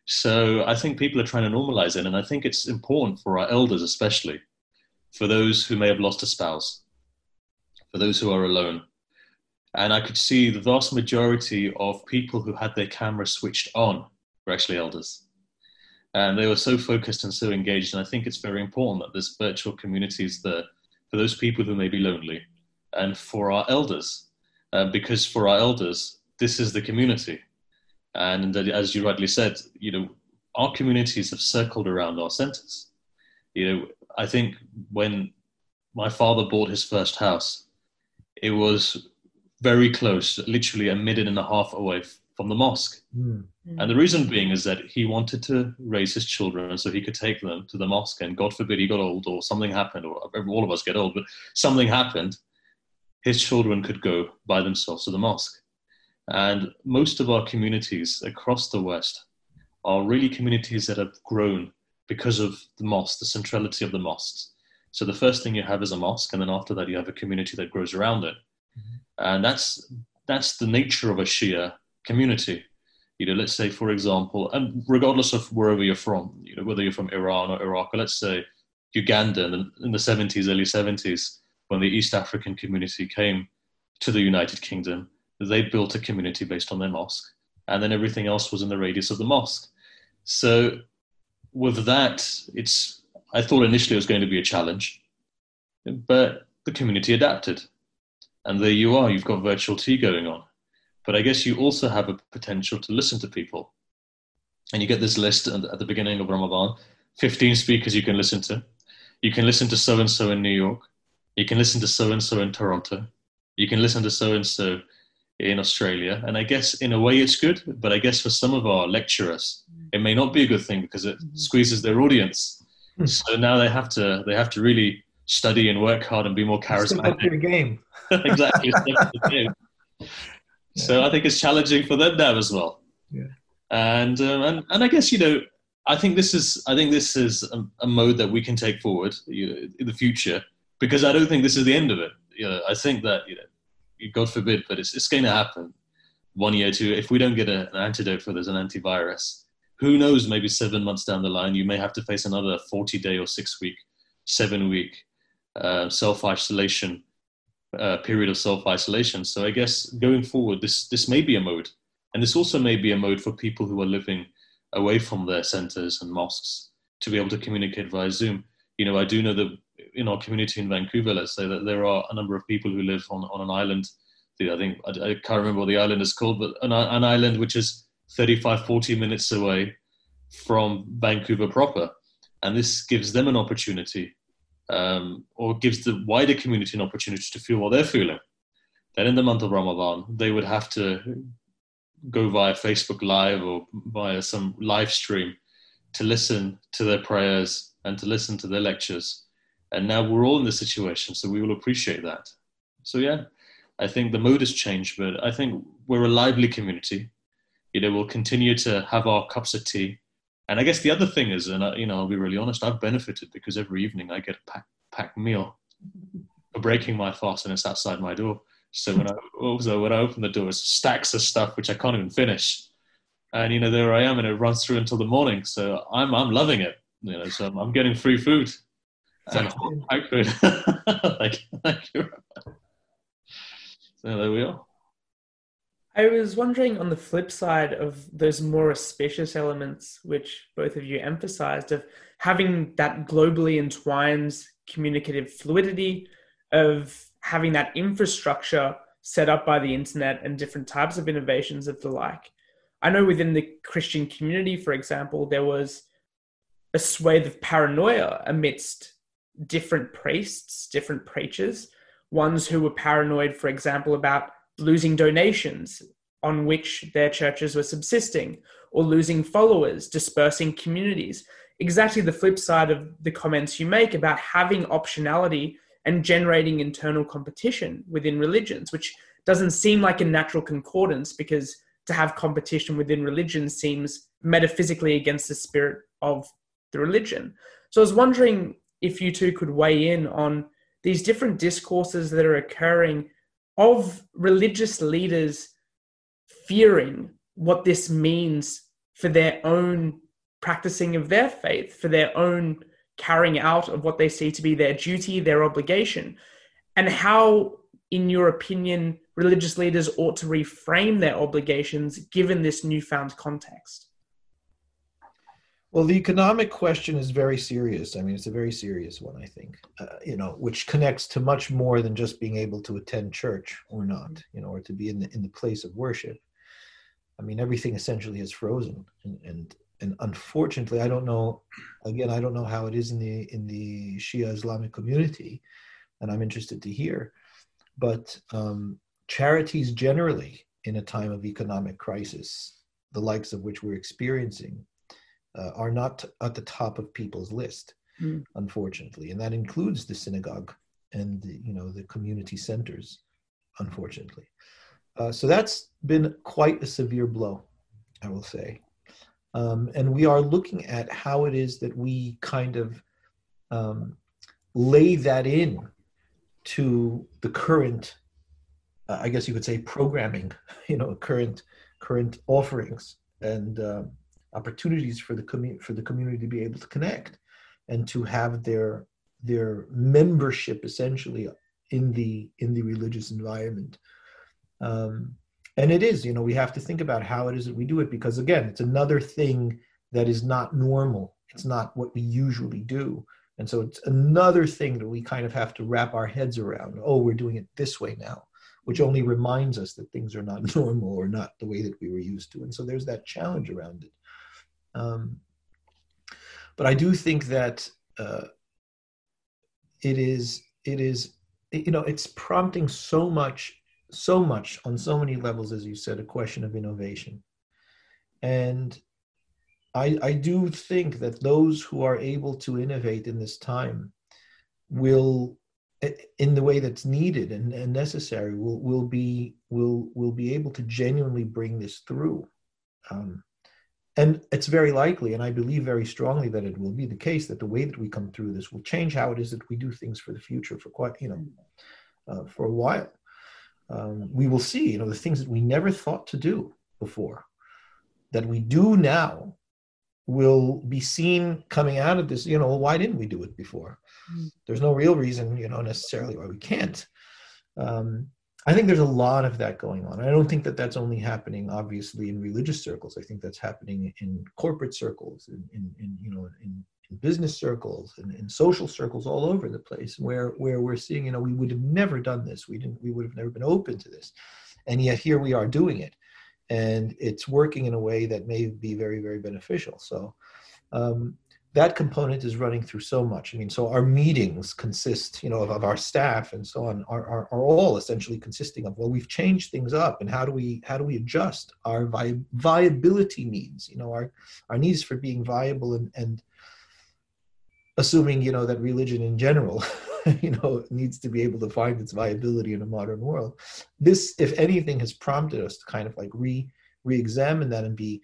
So I think people are trying to normalize it. And I think it's important for our elders, especially for those who may have lost a spouse, for those who are alone. And I could see the vast majority of people who had their camera switched on were actually elders. And they were so focused and so engaged. And I think it's very important that this virtual community is there for those people who may be lonely and for our elders, uh, because for our elders, this is the community. And as you rightly said, you know, our communities have circled around our centers. You know, I think when my father bought his first house, it was very close, literally a minute and a half away from the mosque. Mm. And the reason being is that he wanted to raise his children so he could take them to the mosque. And God forbid he got old or something happened, or all of us get old, but something happened, his children could go by themselves to the mosque. And most of our communities across the West are really communities that have grown because of the mosque, the centrality of the mosques. So the first thing you have is a mosque, and then after that you have a community that grows around it. Mm-hmm. And that's that's the nature of a Shia community. You know, let's say, for example, and regardless of wherever you're from, you know, whether you're from Iran or Iraq, or let's say Uganda in the, in the seventies, early seventies, when the East African community came to the United Kingdom, they built a community based on their mosque, and then everything else was in the radius of the mosque. So with that, it's, I thought initially it was going to be a challenge, but the community adapted. And there you are, you've got virtual tea going on. But I guess you also have a potential to listen to people. And you get this list at the beginning of Ramadan, fifteen speakers you can listen to. You can listen to so-and-so in New York. You can listen to so-and-so in Toronto. You can listen to so-and-so in Australia. And I guess in a way it's good, but I guess for some of our lecturers, it may not be a good thing because it squeezes their audience. So now they have to, they have to really study and work hard and be more charismatic. Step up your game. Exactly. Step up your game. Yeah. So I think it's challenging for them now as well. Yeah. And, um, and, and I guess, you know, I think this is, I think this is a, a mode that we can take forward, you know, in the future, because I don't think this is the end of it. You know, I think that, you know, God forbid, but it's it's going to happen one year, two. If we don't get a, an antidote for this, an antivirus, who knows, maybe seven months down the line, you may have to face another forty-day or six-week, seven-week uh, self-isolation, uh, period of self-isolation. So I guess going forward, this this may be a mode. And this also may be a mode for people who are living away from their centers and mosques to be able to communicate via Zoom. You know, I do know that in our community in Vancouver, let's say, that there are a number of people who live on, on an island. I think, I, I can't remember what the island is called, but an, an island which is thirty-five, forty minutes away from Vancouver proper. And this gives them an opportunity, um, or gives the wider community an opportunity to feel what they're feeling. Then in the month of Ramadan, they would have to go via Facebook Live or via some live stream to listen to their prayers and to listen to their lectures. And now we're all in this situation, so we will appreciate that. So yeah, I think the mode has changed, but I think we're a lively community. You know, we'll continue to have our cups of tea. And I guess the other thing is, and I, you know, I'll be really honest, I've benefited because every evening I get a packed pack meal for breaking my fast, and it's outside my door. So when I, also when I open the door, it's stacks of stuff which I can't even finish. And you know, there I am, and it runs through until the morning. So I'm I'm loving it. You know, so I'm, I'm getting free food. Thank you. Thank you. Thank you. So there we are. I was wondering, on the flip side of those more auspicious elements, which both of you emphasized, of having that globally entwined communicative fluidity, of having that infrastructure set up by the internet and different types of innovations of the like. I know within the Christian community, for example, there was a swathe of paranoia amidst different priests, different preachers, ones who were paranoid, for example, about losing donations on which their churches were subsisting, or losing followers, dispersing communities. Exactly the flip side of the comments you make about having optionality and generating internal competition within religions, which doesn't seem like a natural concordance, because to have competition within religions seems metaphysically against the spirit of the religion. So I was wondering if you two could weigh in on these different discourses that are occurring of religious leaders fearing what this means for their own practicing of their faith, for their own carrying out of what they see to be their duty, their obligation, and how, in your opinion, religious leaders ought to reframe their obligations given this newfound context. Well, the economic question is very serious. I mean, it's a very serious one, I think, uh, you know, which connects to much more than just being able to attend church or not, you know, or to be in the, in the place of worship. I mean, everything essentially is frozen. And, and, and unfortunately, I don't know, again, I don't know how it is in the, in the Shia Islamic community, and I'm interested to hear, but um, charities generally in a time of economic crisis, the likes of which we're experiencing, Uh, are not at the top of people's list, mm. unfortunately, and that includes the synagogue and the, you know, the community centers, unfortunately. Uh, so that's been quite a severe blow, I will say. Um, and we are looking at how it is that we kind of um, lay that in to the current, uh, I guess you could say, programming, you know, current current offerings and. Uh, opportunities for the community for the community to be able to connect and to have their their membership essentially in the in the religious environment, um, and it is, you know, we have to think about how it is that we do it, because again, it's another thing that is not normal. It's not what we usually do, and so it's another thing that we kind of have to wrap our heads around. Oh, we're doing it this way now, which only reminds us that things are not normal or not the way that we were used to, and so there's that challenge around it. Um, but I do think that uh, it is, it is, you know, it's prompting so much, so much on so many levels, as you said, a question of innovation. And I, I do think that those who are able to innovate in this time will, in the way that's needed and, and necessary, will, will be, will, will be able to genuinely bring this through. Um, And it's very likely, and I believe very strongly that it will be the case, that the way that we come through this will change how it is that we do things for the future for quite, you know, uh, for a while. Um, we will see, you know, the things that we never thought to do before, that we do now, will be seen coming out of this, you know, well, why didn't we do it before? There's no real reason, you know, necessarily why we can't. Um, I think there's a lot of that going on. I don't think that that's only happening, obviously, in religious circles. I think that's happening in corporate circles, in, in, in you know, in, in business circles, and in, in social circles all over the place, where, where we're seeing, you know, we would have never done this. We didn't. We would have never been open to this, and yet here we are doing it, and it's working in a way that may be very, very beneficial. So um, that component is running through so much. I mean, so our meetings consist, you know, of, of our staff and so on, are, are, are all essentially consisting of, well, we've changed things up, and how do we how do we adjust our vi- viability needs, you know, our, our needs for being viable, and, and assuming, you know, that religion in general, you know, needs to be able to find its viability in a modern world. This, if anything, has prompted us to kind of like re re-examine that and be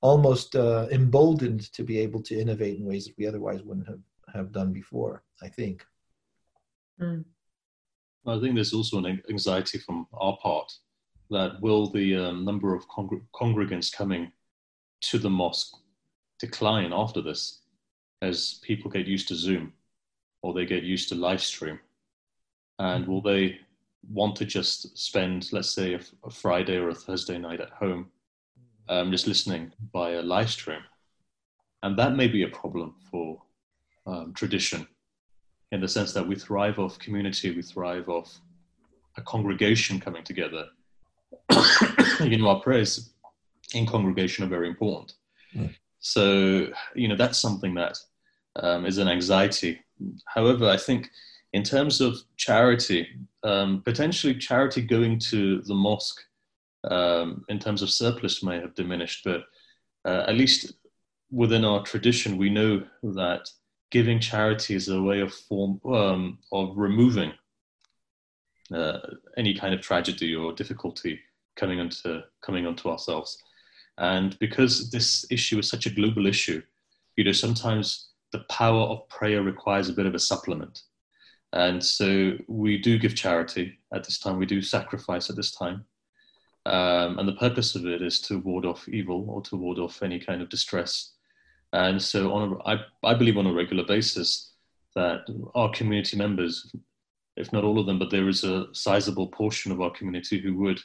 almost uh, emboldened to be able to innovate in ways that we otherwise wouldn't have, have done before, I think. Mm. Well, I think there's also an anxiety from our part that will the um, number of congr- congregants coming to the mosque decline after this, as people get used to Zoom or they get used to live stream? And mm. will they want to just spend, let's say, a, a Friday or a Thursday night at home Um, just listening by a live stream? And that may be a problem for um, tradition, in the sense that we thrive off community, we thrive off a congregation coming together. You know, our prayers in congregation are very important. Mm. So, you know, that's something that um, is an anxiety. However, I think in terms of charity, um, potentially charity going to the mosque Um, in terms of surplus may have diminished, but uh, at least within our tradition, we know that giving charity is a way of form um, of removing uh, any kind of tragedy or difficulty coming onto coming onto ourselves. And because this issue is such a global issue, you know, sometimes the power of prayer requires a bit of a supplement. And so we do give charity at this time. We do sacrifice at this time. Um, and the purpose of it is to ward off evil or to ward off any kind of distress. And so on a, I, I believe on a regular basis that our community members, if not all of them, but there is a sizable portion of our community who would,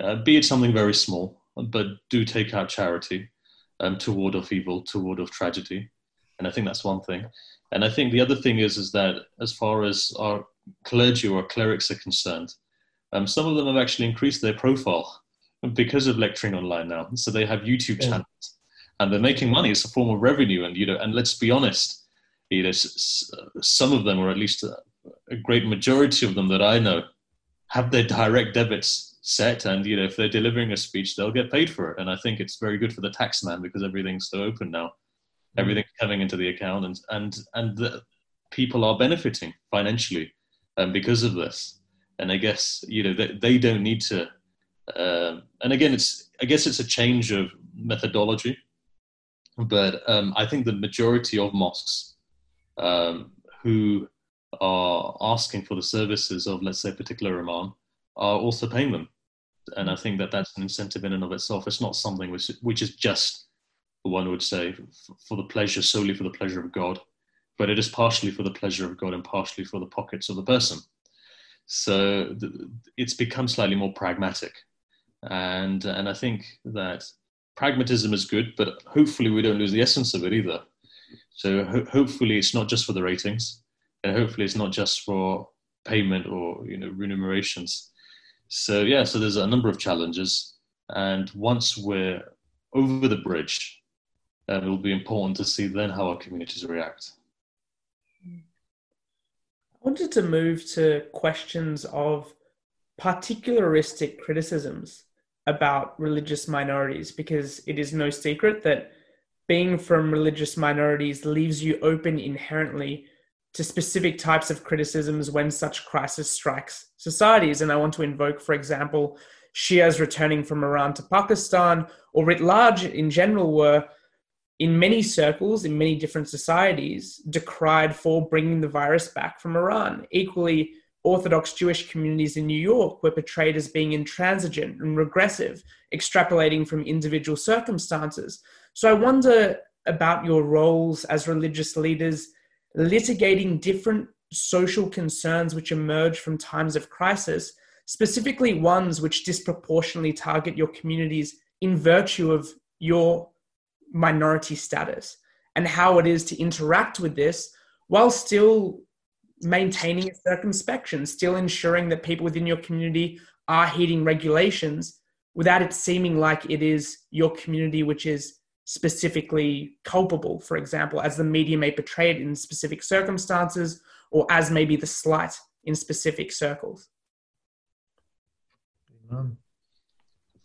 uh, be it something very small, but do take out charity um, to ward off evil, to ward off tragedy. And I think that's one thing. And I think the other thing is, is that as far as our clergy or our clerics are concerned, um, some of them have actually increased their profile because of lecturing online now. So they have YouTube channels, and they're making money. It's a form of revenue. And, you know, and let's be honest, you know, some of them, or at least a, a great majority of them that I know, have their direct debits set. And, you know, if they're delivering a speech, they'll get paid for it. And I think it's very good for the tax man, because everything's so open now. Everything's coming into the account, and and and the people are benefiting financially um, because of this. And I guess, you know, they, they don't need to. Uh, and again, it's I guess it's a change of methodology, but um, I think the majority of mosques um, who are asking for the services of, let's say, a particular imam, are also paying them. And I think that that's an incentive in and of itself. It's not something which which is just, one would say, for the pleasure, solely for the pleasure of God, but it is partially for the pleasure of God and partially for the pockets of the person. So it's become slightly more pragmatic. And and I think that pragmatism is good, but hopefully we don't lose the essence of it either. So ho- hopefully it's not just for the ratings, and hopefully it's not just for payment or, you know, remunerations. So yeah, so there's a number of challenges. And once we're over the bridge, Um, it will be important to see then how our communities react. I wanted to move to questions of particularistic criticisms about religious minorities, because it is no secret that being from religious minorities leaves you open inherently to specific types of criticisms when such crisis strikes societies. And I want to invoke, for example, Shias returning from Iran to Pakistan, or writ large in general, were in many circles, in many different societies, decried for bringing the virus back from Iran. Equally, Orthodox Jewish communities in New York were portrayed as being intransigent and regressive, extrapolating from individual circumstances. So I wonder about your roles as religious leaders litigating different social concerns which emerge from times of crisis, specifically ones which disproportionately target your communities in virtue of your minority status, and how it is to interact with this while still maintaining a circumspection, still ensuring that people within your community are heeding regulations without it seeming like it is your community which is specifically culpable, for example, as the media may portray it in specific circumstances, or as maybe the slight in specific circles.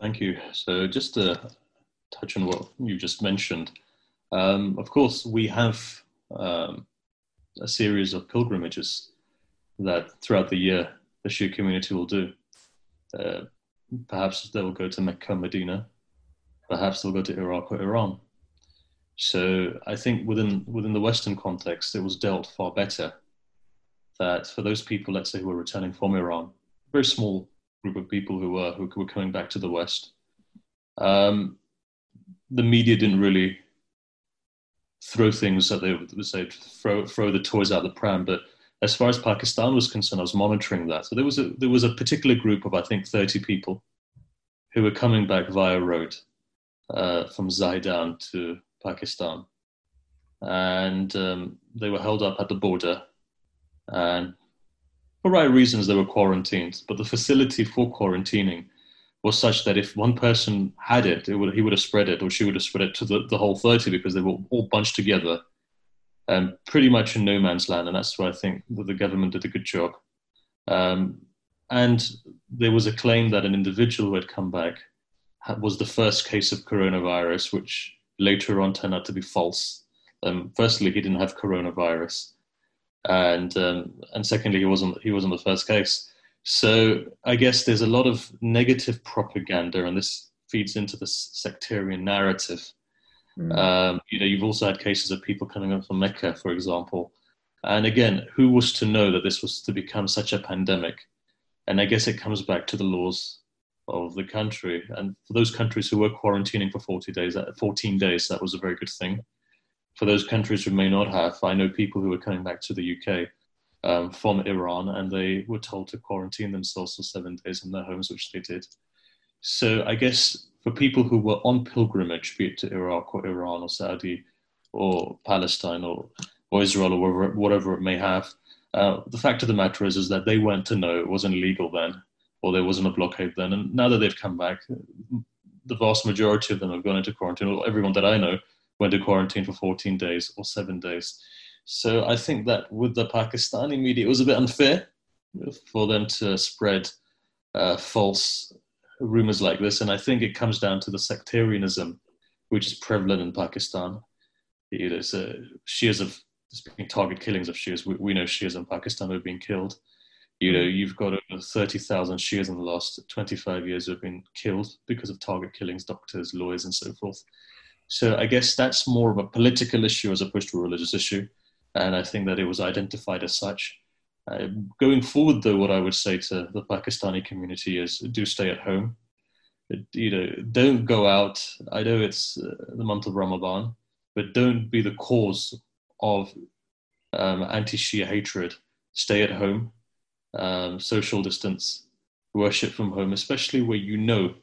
Thank you. So just to touch on what you just mentioned. Um, of course, we have um, a series of pilgrimages that throughout the year the Shia community will do. Uh, perhaps they will go to Mecca, Medina. Perhaps they'll go to Iraq or Iran. So I think within within the Western context, it was dealt far better that for those people, let's say, who were returning from Iran, a very small group of people who were who were coming back to the West. Um, The media didn't really throw things that they would say, throw throw the toys out the pram. But as far as Pakistan was concerned, I was monitoring that. So there was a there was a particular group of, I think, thirty people who were coming back via road uh, from Zaidan to Pakistan, and um, they were held up at the border, and for right reasons they were quarantined. But the facility for quarantining was such that if one person had it, it would, he would have spread it, or she would have spread it to the, the whole thirty, because they were all bunched together and um, pretty much in no man's land. And that's where I think the government did a good job. Um, and there was a claim that an individual who had come back was the first case of coronavirus, which later on turned out to be false. Um, firstly, he didn't have coronavirus. And um, and secondly, he wasn't he wasn't the first case. So I guess there's a lot of negative propaganda, and this feeds into this sectarian narrative. Mm. Um, you know, you've also had cases of people coming up from Mecca, for example. And again, who was to know that this was to become such a pandemic? And I guess it comes back to the laws of the country. And for those countries who were quarantining for forty days, fourteen days, that was a very good thing. For those countries who may not have, I know people who were coming back to the U K um, from Iran, and they were told to quarantine themselves for seven days in their homes, which they did. So I guess for people who were on pilgrimage, be it to Iraq or Iran or Saudi or Palestine or, or Israel or whatever, whatever it may have, uh, the fact of the matter is, is that they weren't to know, it wasn't legal then, or there wasn't a blockade then. And now that they've come back, the vast majority of them have gone into quarantine, or everyone that I know went to quarantine for fourteen days or seven days. So I think that with the Pakistani media, it was a bit unfair for them to spread uh, false rumors like this. And I think it comes down to the sectarianism, which is prevalent in Pakistan. You know, so Shias have, there's been target killings of Shias. We, we know Shias in Pakistan have been killed. You know, you've got over thirty thousand Shias in the last twenty-five years who have been killed because of target killings, doctors, lawyers, and so forth. So I guess that's more of a political issue as opposed to a religious issue. And I think that it was identified as such. Uh, going forward, though, what I would say to the Pakistani community is do stay at home. You know, don't go out. I know it's uh, the month of Ramadan, but don't be the cause of um, anti-Shia hatred. Stay at home. Um, social distance, worship from home, especially where you know,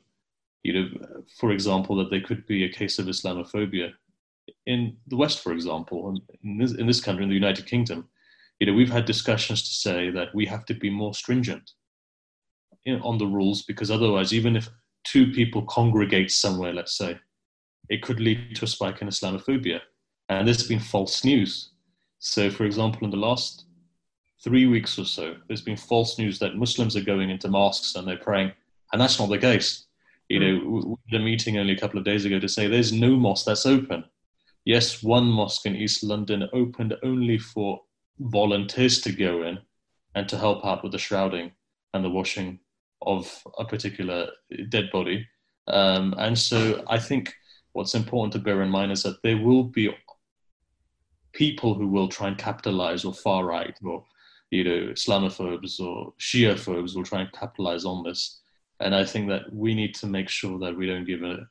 you know, for example, that there could be a case of Islamophobia in the West, for example, and in this, in this country, in the United Kingdom. You know, we've had discussions to say that we have to be more stringent in, on the rules, because otherwise, even if two people congregate somewhere, let's say, it could lead to a spike in Islamophobia. And this has been false news. So, for example, in the last three weeks or so, there's been false news that Muslims are going into mosques and they're praying, and that's not the case. You know, we had a meeting only a couple of days ago to say there's no mosque that's open. Yes, one mosque in East London opened only for volunteers to go in and to help out with the shrouding and the washing of a particular dead body. Um, and so I think what's important to bear in mind is that there will be people who will try and capitalize, or far right, or you know, Islamophobes or Shiaphobes will try and capitalize on this. And I think that we need to make sure that we don't give a,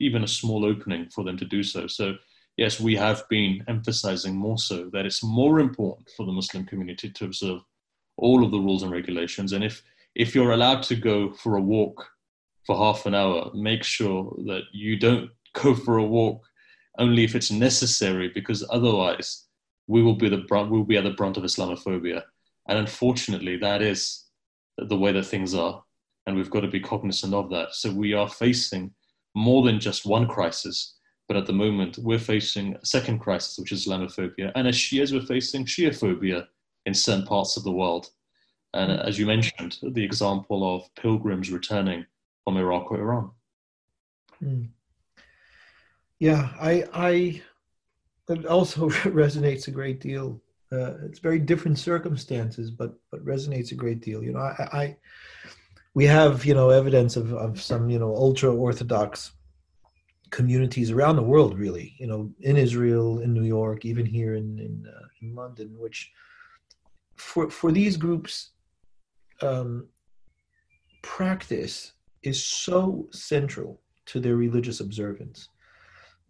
even a small opening for them to do so. So yes, we have been emphasizing more so that it's more important for the Muslim community to observe all of the rules and regulations. And if, if you're allowed to go for a walk for half an hour, make sure that you don't go for a walk only if it's necessary, because otherwise we will be the brunt, we'll be at the brunt of Islamophobia. And unfortunately, that is the way that things are. And we've got to be cognizant of that. So we are facing more than just one crisis, but at the moment we're facing a second crisis, which is Islamophobia. And as Shias, we're facing Shiaphobia in certain parts of the world. And as you mentioned, the example of pilgrims returning from Iraq or Iran. Mm. Yeah, I... I... It also resonates a great deal. Uh, it's very different circumstances, but but resonates a great deal. You know, I, I we have you know evidence of, of some you know ultra Orthodox communities around the world, really. You know, in Israel, in New York, even here in in, uh, in London, which for for these groups, um, practice is so central to their religious observance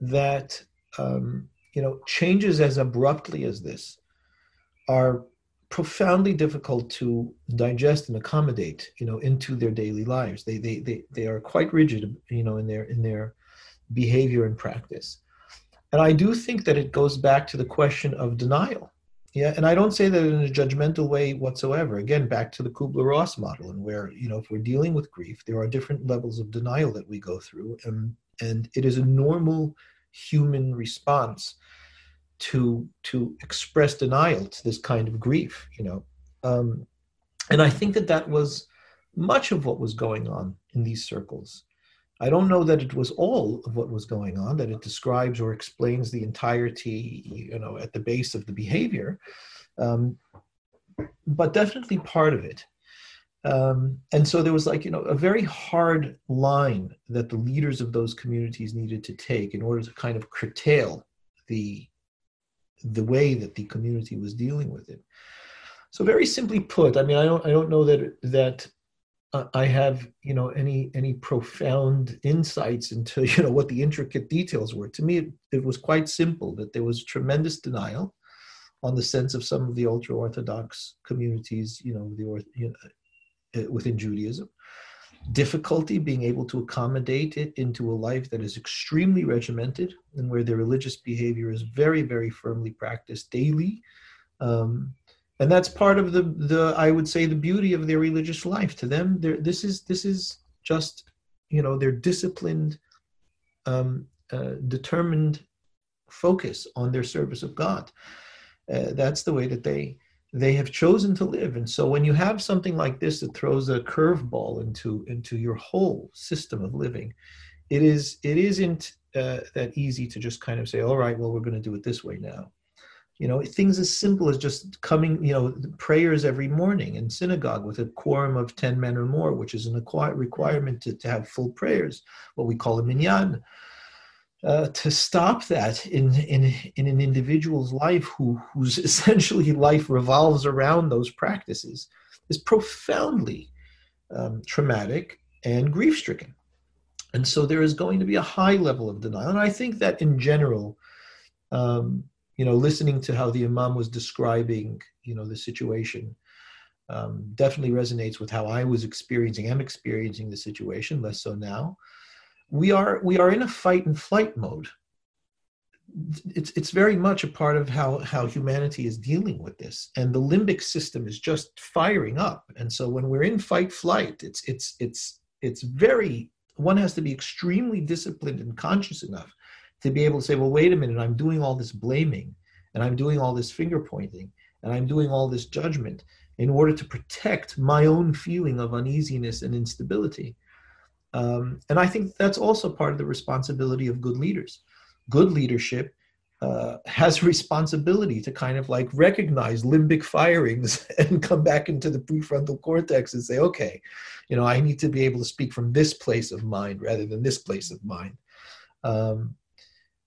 that. Um, You know, changes as abruptly as this are profoundly difficult to digest and accommodate, you know, into their daily lives. They they they they are quite rigid, you know, in their in their behavior and practice. And I do think that it goes back to the question of denial. Yeah, and I don't say that in a judgmental way whatsoever. Again, back to the Kubler-Ross model, and where, you know, if we're dealing with grief, there are different levels of denial that we go through, and and it is a normal human response to to express denial to this kind of grief, you know. Um, and I think that that was much of what was going on in these circles. I don't know that it was all of what was going on, that it describes or explains the entirety, you know, at the base of the behavior, um, but definitely part of it. Um, and so there was like, you know, a very hard line that the leaders of those communities needed to take in order to kind of curtail the, the way that the community was dealing with it. So very simply put, I mean, I don't, I don't know that, that uh, I have, you know, any, any profound insights into, you know, what the intricate details were. To me, it, it was quite simple that there was tremendous denial on the sense of some of the ultra-Orthodox communities, you know, the, you know, within Judaism, difficulty being able to accommodate it into a life that is extremely regimented and where their religious behavior is very, very firmly practiced daily. Um, and that's part of the, the, I would say, the beauty of their religious life. To them, this is this is just, you know, their disciplined, um, uh, determined focus on their service of God. Uh, that's the way that they... they have chosen to live. And so when you have something like this that throws a curveball into into your whole system of living, it is it isn't uh, that easy to just kind of say, all right, well, we're going to do it this way now. You know, things as simple as just coming, you know, prayers every morning in synagogue with a quorum of ten men or more, which is an acquire requirement to, to have full prayers, what we call a minyan. Uh, to stop that in, in in an individual's life who whose essentially life revolves around those practices is profoundly um, traumatic and grief-stricken. And so there is going to be a high level of denial. And I think that in general, um, you know, listening to how the Imam was describing, you know, the situation um, definitely resonates with how I was experiencing, I'm experiencing the situation, less so now. We are we are in a fight and flight mode. It's it's very much a part of how, how humanity is dealing with this, and the limbic system is just firing up. And so when we're in fight flight, it's it's it's it's very one has to be extremely disciplined and conscious enough to be able to say, well, wait a minute, I'm doing all this blaming, and I'm doing all this finger pointing, and I'm doing all this judgment in order to protect my own feeling of uneasiness and instability. Um, and I think that's also part of the responsibility of good leaders. Good leadership uh, has responsibility to kind of like recognize limbic firings and come back into the prefrontal cortex and say, okay, you know, I need to be able to speak from this place of mind rather than this place of mind. Um,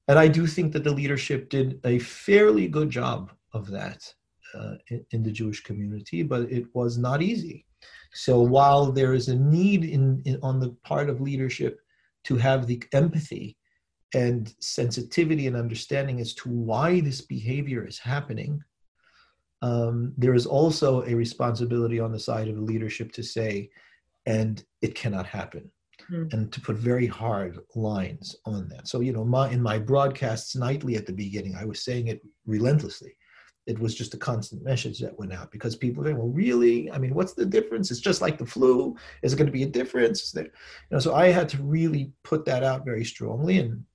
and I do think that the leadership did a fairly good job of that uh, in, in the Jewish community, but it was not easy. So while there is a need in, in on the part of leadership to have the empathy and sensitivity and understanding as to why this behavior is happening, um, there is also a responsibility on the side of leadership to say, and it cannot happen, mm. and to put very hard lines on that. So, you know, my, in my broadcasts nightly at the beginning, I was saying it relentlessly. It was just a constant message that went out because people were saying, well, really? I mean, what's the difference? It's just like the flu. Is it going to be a difference? Is there, you know, so I had to really put that out very strongly. And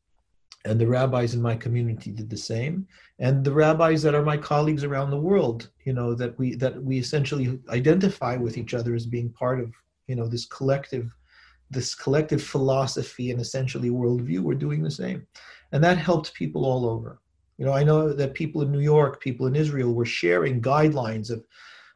and the rabbis in my community did the same. And the rabbis that are my colleagues around the world, you know, that we that we essentially identify with each other as being part of, you know, this collective, this collective philosophy and essentially worldview, were doing the same. And that helped people all over. You know, I know that people in New York, people in Israel were sharing guidelines of,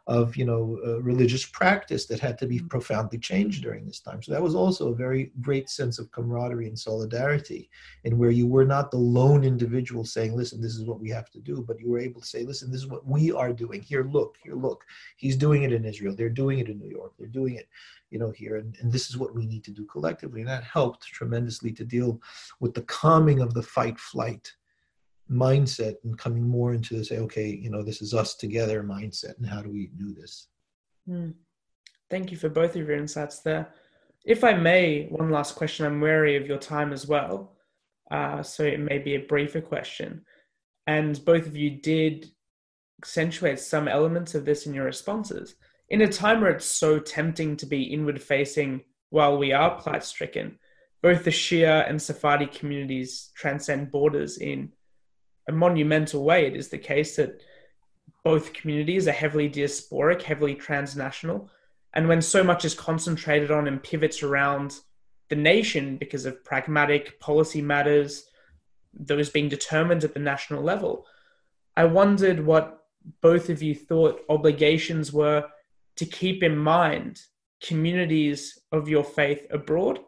of you know, uh, religious practice that had to be profoundly changed during this time. So that was also a very great sense of camaraderie and solidarity, and where you were not the lone individual saying, listen, this is what we have to do, but you were able to say, listen, this is what we are doing. Here, look, here, look. He's doing it in Israel. They're doing it in New York. They're doing it, you know, here. And, and this is what we need to do collectively. And that helped tremendously to deal with the calming of the fight-flight mindset and coming more into the say, okay, you know, this is us together mindset, and how do we do this? Mm. Thank you for both of your insights there. If I may, one last question. I'm wary of your time as well, uh, so it may be a briefer question. And both of you did accentuate some elements of this in your responses. In a time where it's so tempting to be inward facing while we are plight stricken, both the Shia and Sephardi communities transcend borders in a monumental way. It is the case that both communities are heavily diasporic, heavily transnational, and when so much is concentrated on and pivots around the nation because of pragmatic policy matters, those being determined at the national level, I wondered what both of you thought obligations were to keep in mind communities of your faith abroad,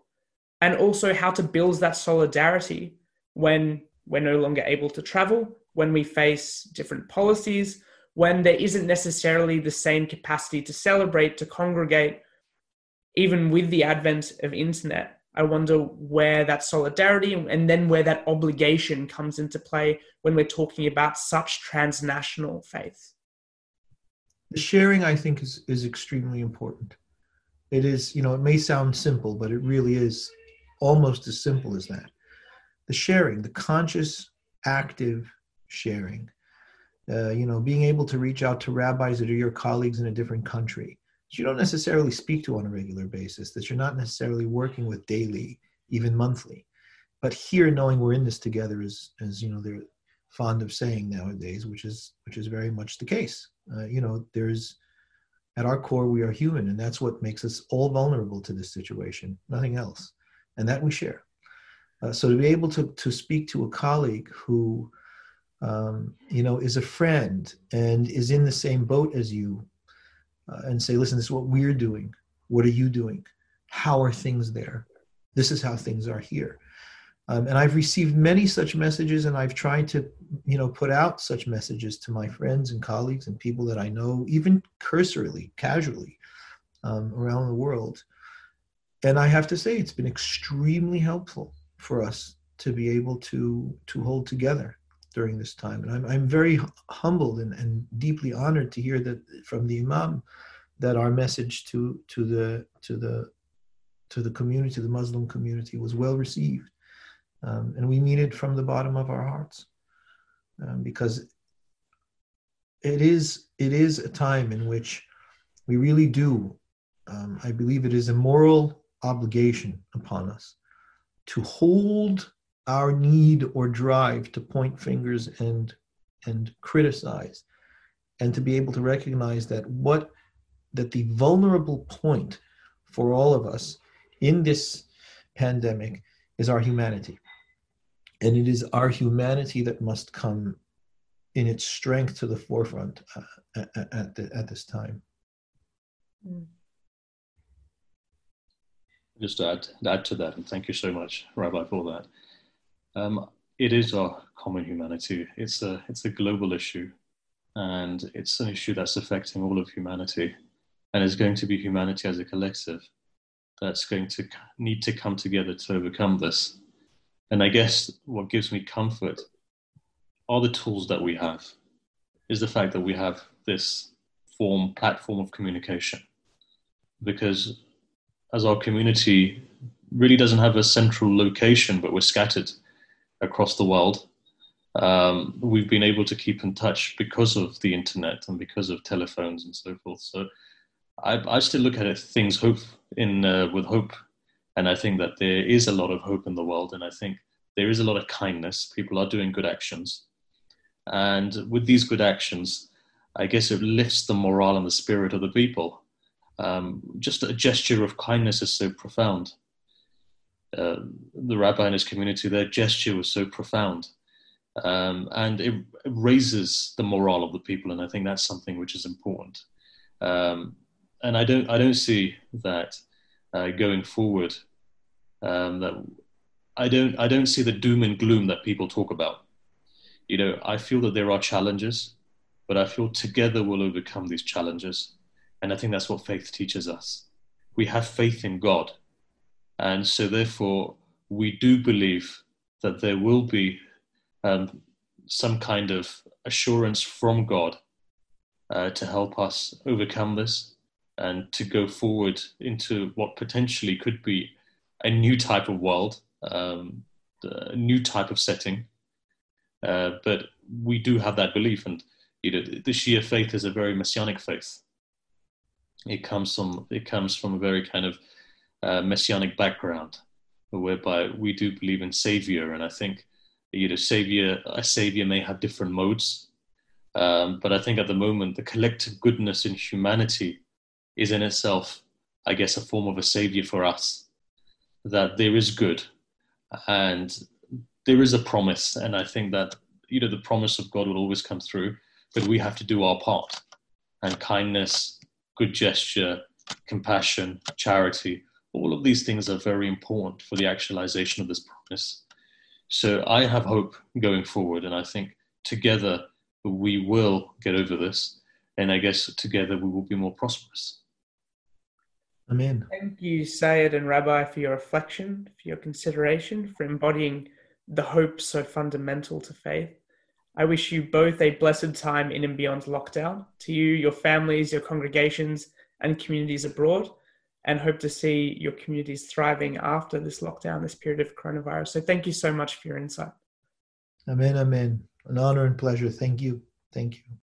and also how to build that solidarity when we're no longer able to travel, when we face different policies, when there isn't necessarily the same capacity to celebrate, to congregate. Even with the advent of internet, I wonder where that solidarity and then where that obligation comes into play when we're talking about such transnational faith. The sharing, I think, is, is extremely important. It is, you know, it may sound simple, but it really is almost as simple as that. The sharing, the conscious, active sharing, uh, you know, being able to reach out to rabbis that are your colleagues in a different country that you don't necessarily speak to on a regular basis, that you're not necessarily working with daily, even monthly. But here, knowing we're in this together is, as you know, they're fond of saying nowadays, which is which is very much the case. Uh, you know, there's, at our core, we are human, and that's what makes us all vulnerable to this situation, nothing else. And that we share. Uh, so to be able to, to speak to a colleague who, um, you know, is a friend and is in the same boat as you, uh, and say, listen, this is what we're doing. What are you doing? How are things there? This is how things are here. Um, and I've received many such messages, and I've tried to, you know, put out such messages to my friends and colleagues and people that I know, even cursorily, casually, um, around the world. And I have to say, it's been extremely helpful for us to be able to to hold together during this time. And I'm I'm very humbled and, and deeply honored to hear that from the Imam that our message to to the to the to the community, the Muslim community, was well received. Um, and we mean it from the bottom of our hearts, um, because it is it is a time in which we really do, um, I believe it is a moral obligation upon us to hold our need or drive to point fingers and and criticize, and to be able to recognize that what that the vulnerable point for all of us in this pandemic is our humanity. And it is our humanity that must come in its strength to the forefront uh, at, at, the, at this time. Just to add, add to that, and thank you so much, Rabbi, for that. Um, it is our common humanity. It's a, it's a global issue, and it's an issue that's affecting all of humanity, and it's going to be humanity as a collective that's going to need to come together to overcome this. And I guess what gives me comfort are the tools that we have, is the fact that we have this form, platform of communication. Because as our community really doesn't have a central location, but we're scattered across the world, um, we've been able to keep in touch because of the internet and because of telephones and so forth. So I, I still look at it, things hope in uh, with hope. And I think that there is a lot of hope in the world. And I think there is a lot of kindness. People are doing good actions. And with these good actions, I guess it lifts the morale and the spirit of the people. Um, just a gesture of kindness is so profound. Uh, the rabbi and his community, their gesture was so profound. Um, and it, it raises the morale of the people. And I think that's something which is important. Um, and I don't, I don't see that... Uh, going forward, um, that I don't, I don't see the doom and gloom that people talk about. You know, I feel that there are challenges, but I feel together we'll overcome these challenges. And I think that's what faith teaches us. We have faith in God. And so therefore, we do believe that there will be um, some kind of assurance from God uh, to help us overcome this, and to go forward into what potentially could be a new type of world, um, a new type of setting. Uh, but we do have that belief, and you know, the Shia faith is a very messianic faith. It comes from it comes from a very kind of uh, messianic background, whereby we do believe in Savior, and I think you know, Savior a Savior may have different modes, um, but I think at the moment the collective goodness in humanity is in itself, I guess, a form of a savior for us, that there is good and there is a promise. And I think that, you know, the promise of God will always come through, but we have to do our part. And kindness good gesture, compassion, charity. All of these things are very important for the actualization of this promise. So I have hope going forward, and I think together we will get over this, and I guess together we will be more prosperous. Amen. Thank you, Syed and Rabbi, for your reflection, for your consideration, for embodying the hope so fundamental to faith. I wish you both a blessed time in and beyond lockdown, to you, your families, your congregations and communities abroad, and hope to see your communities thriving after this lockdown, this period of coronavirus. So thank you so much for your insight. Amen, amen. An honor and pleasure. Thank you. Thank you.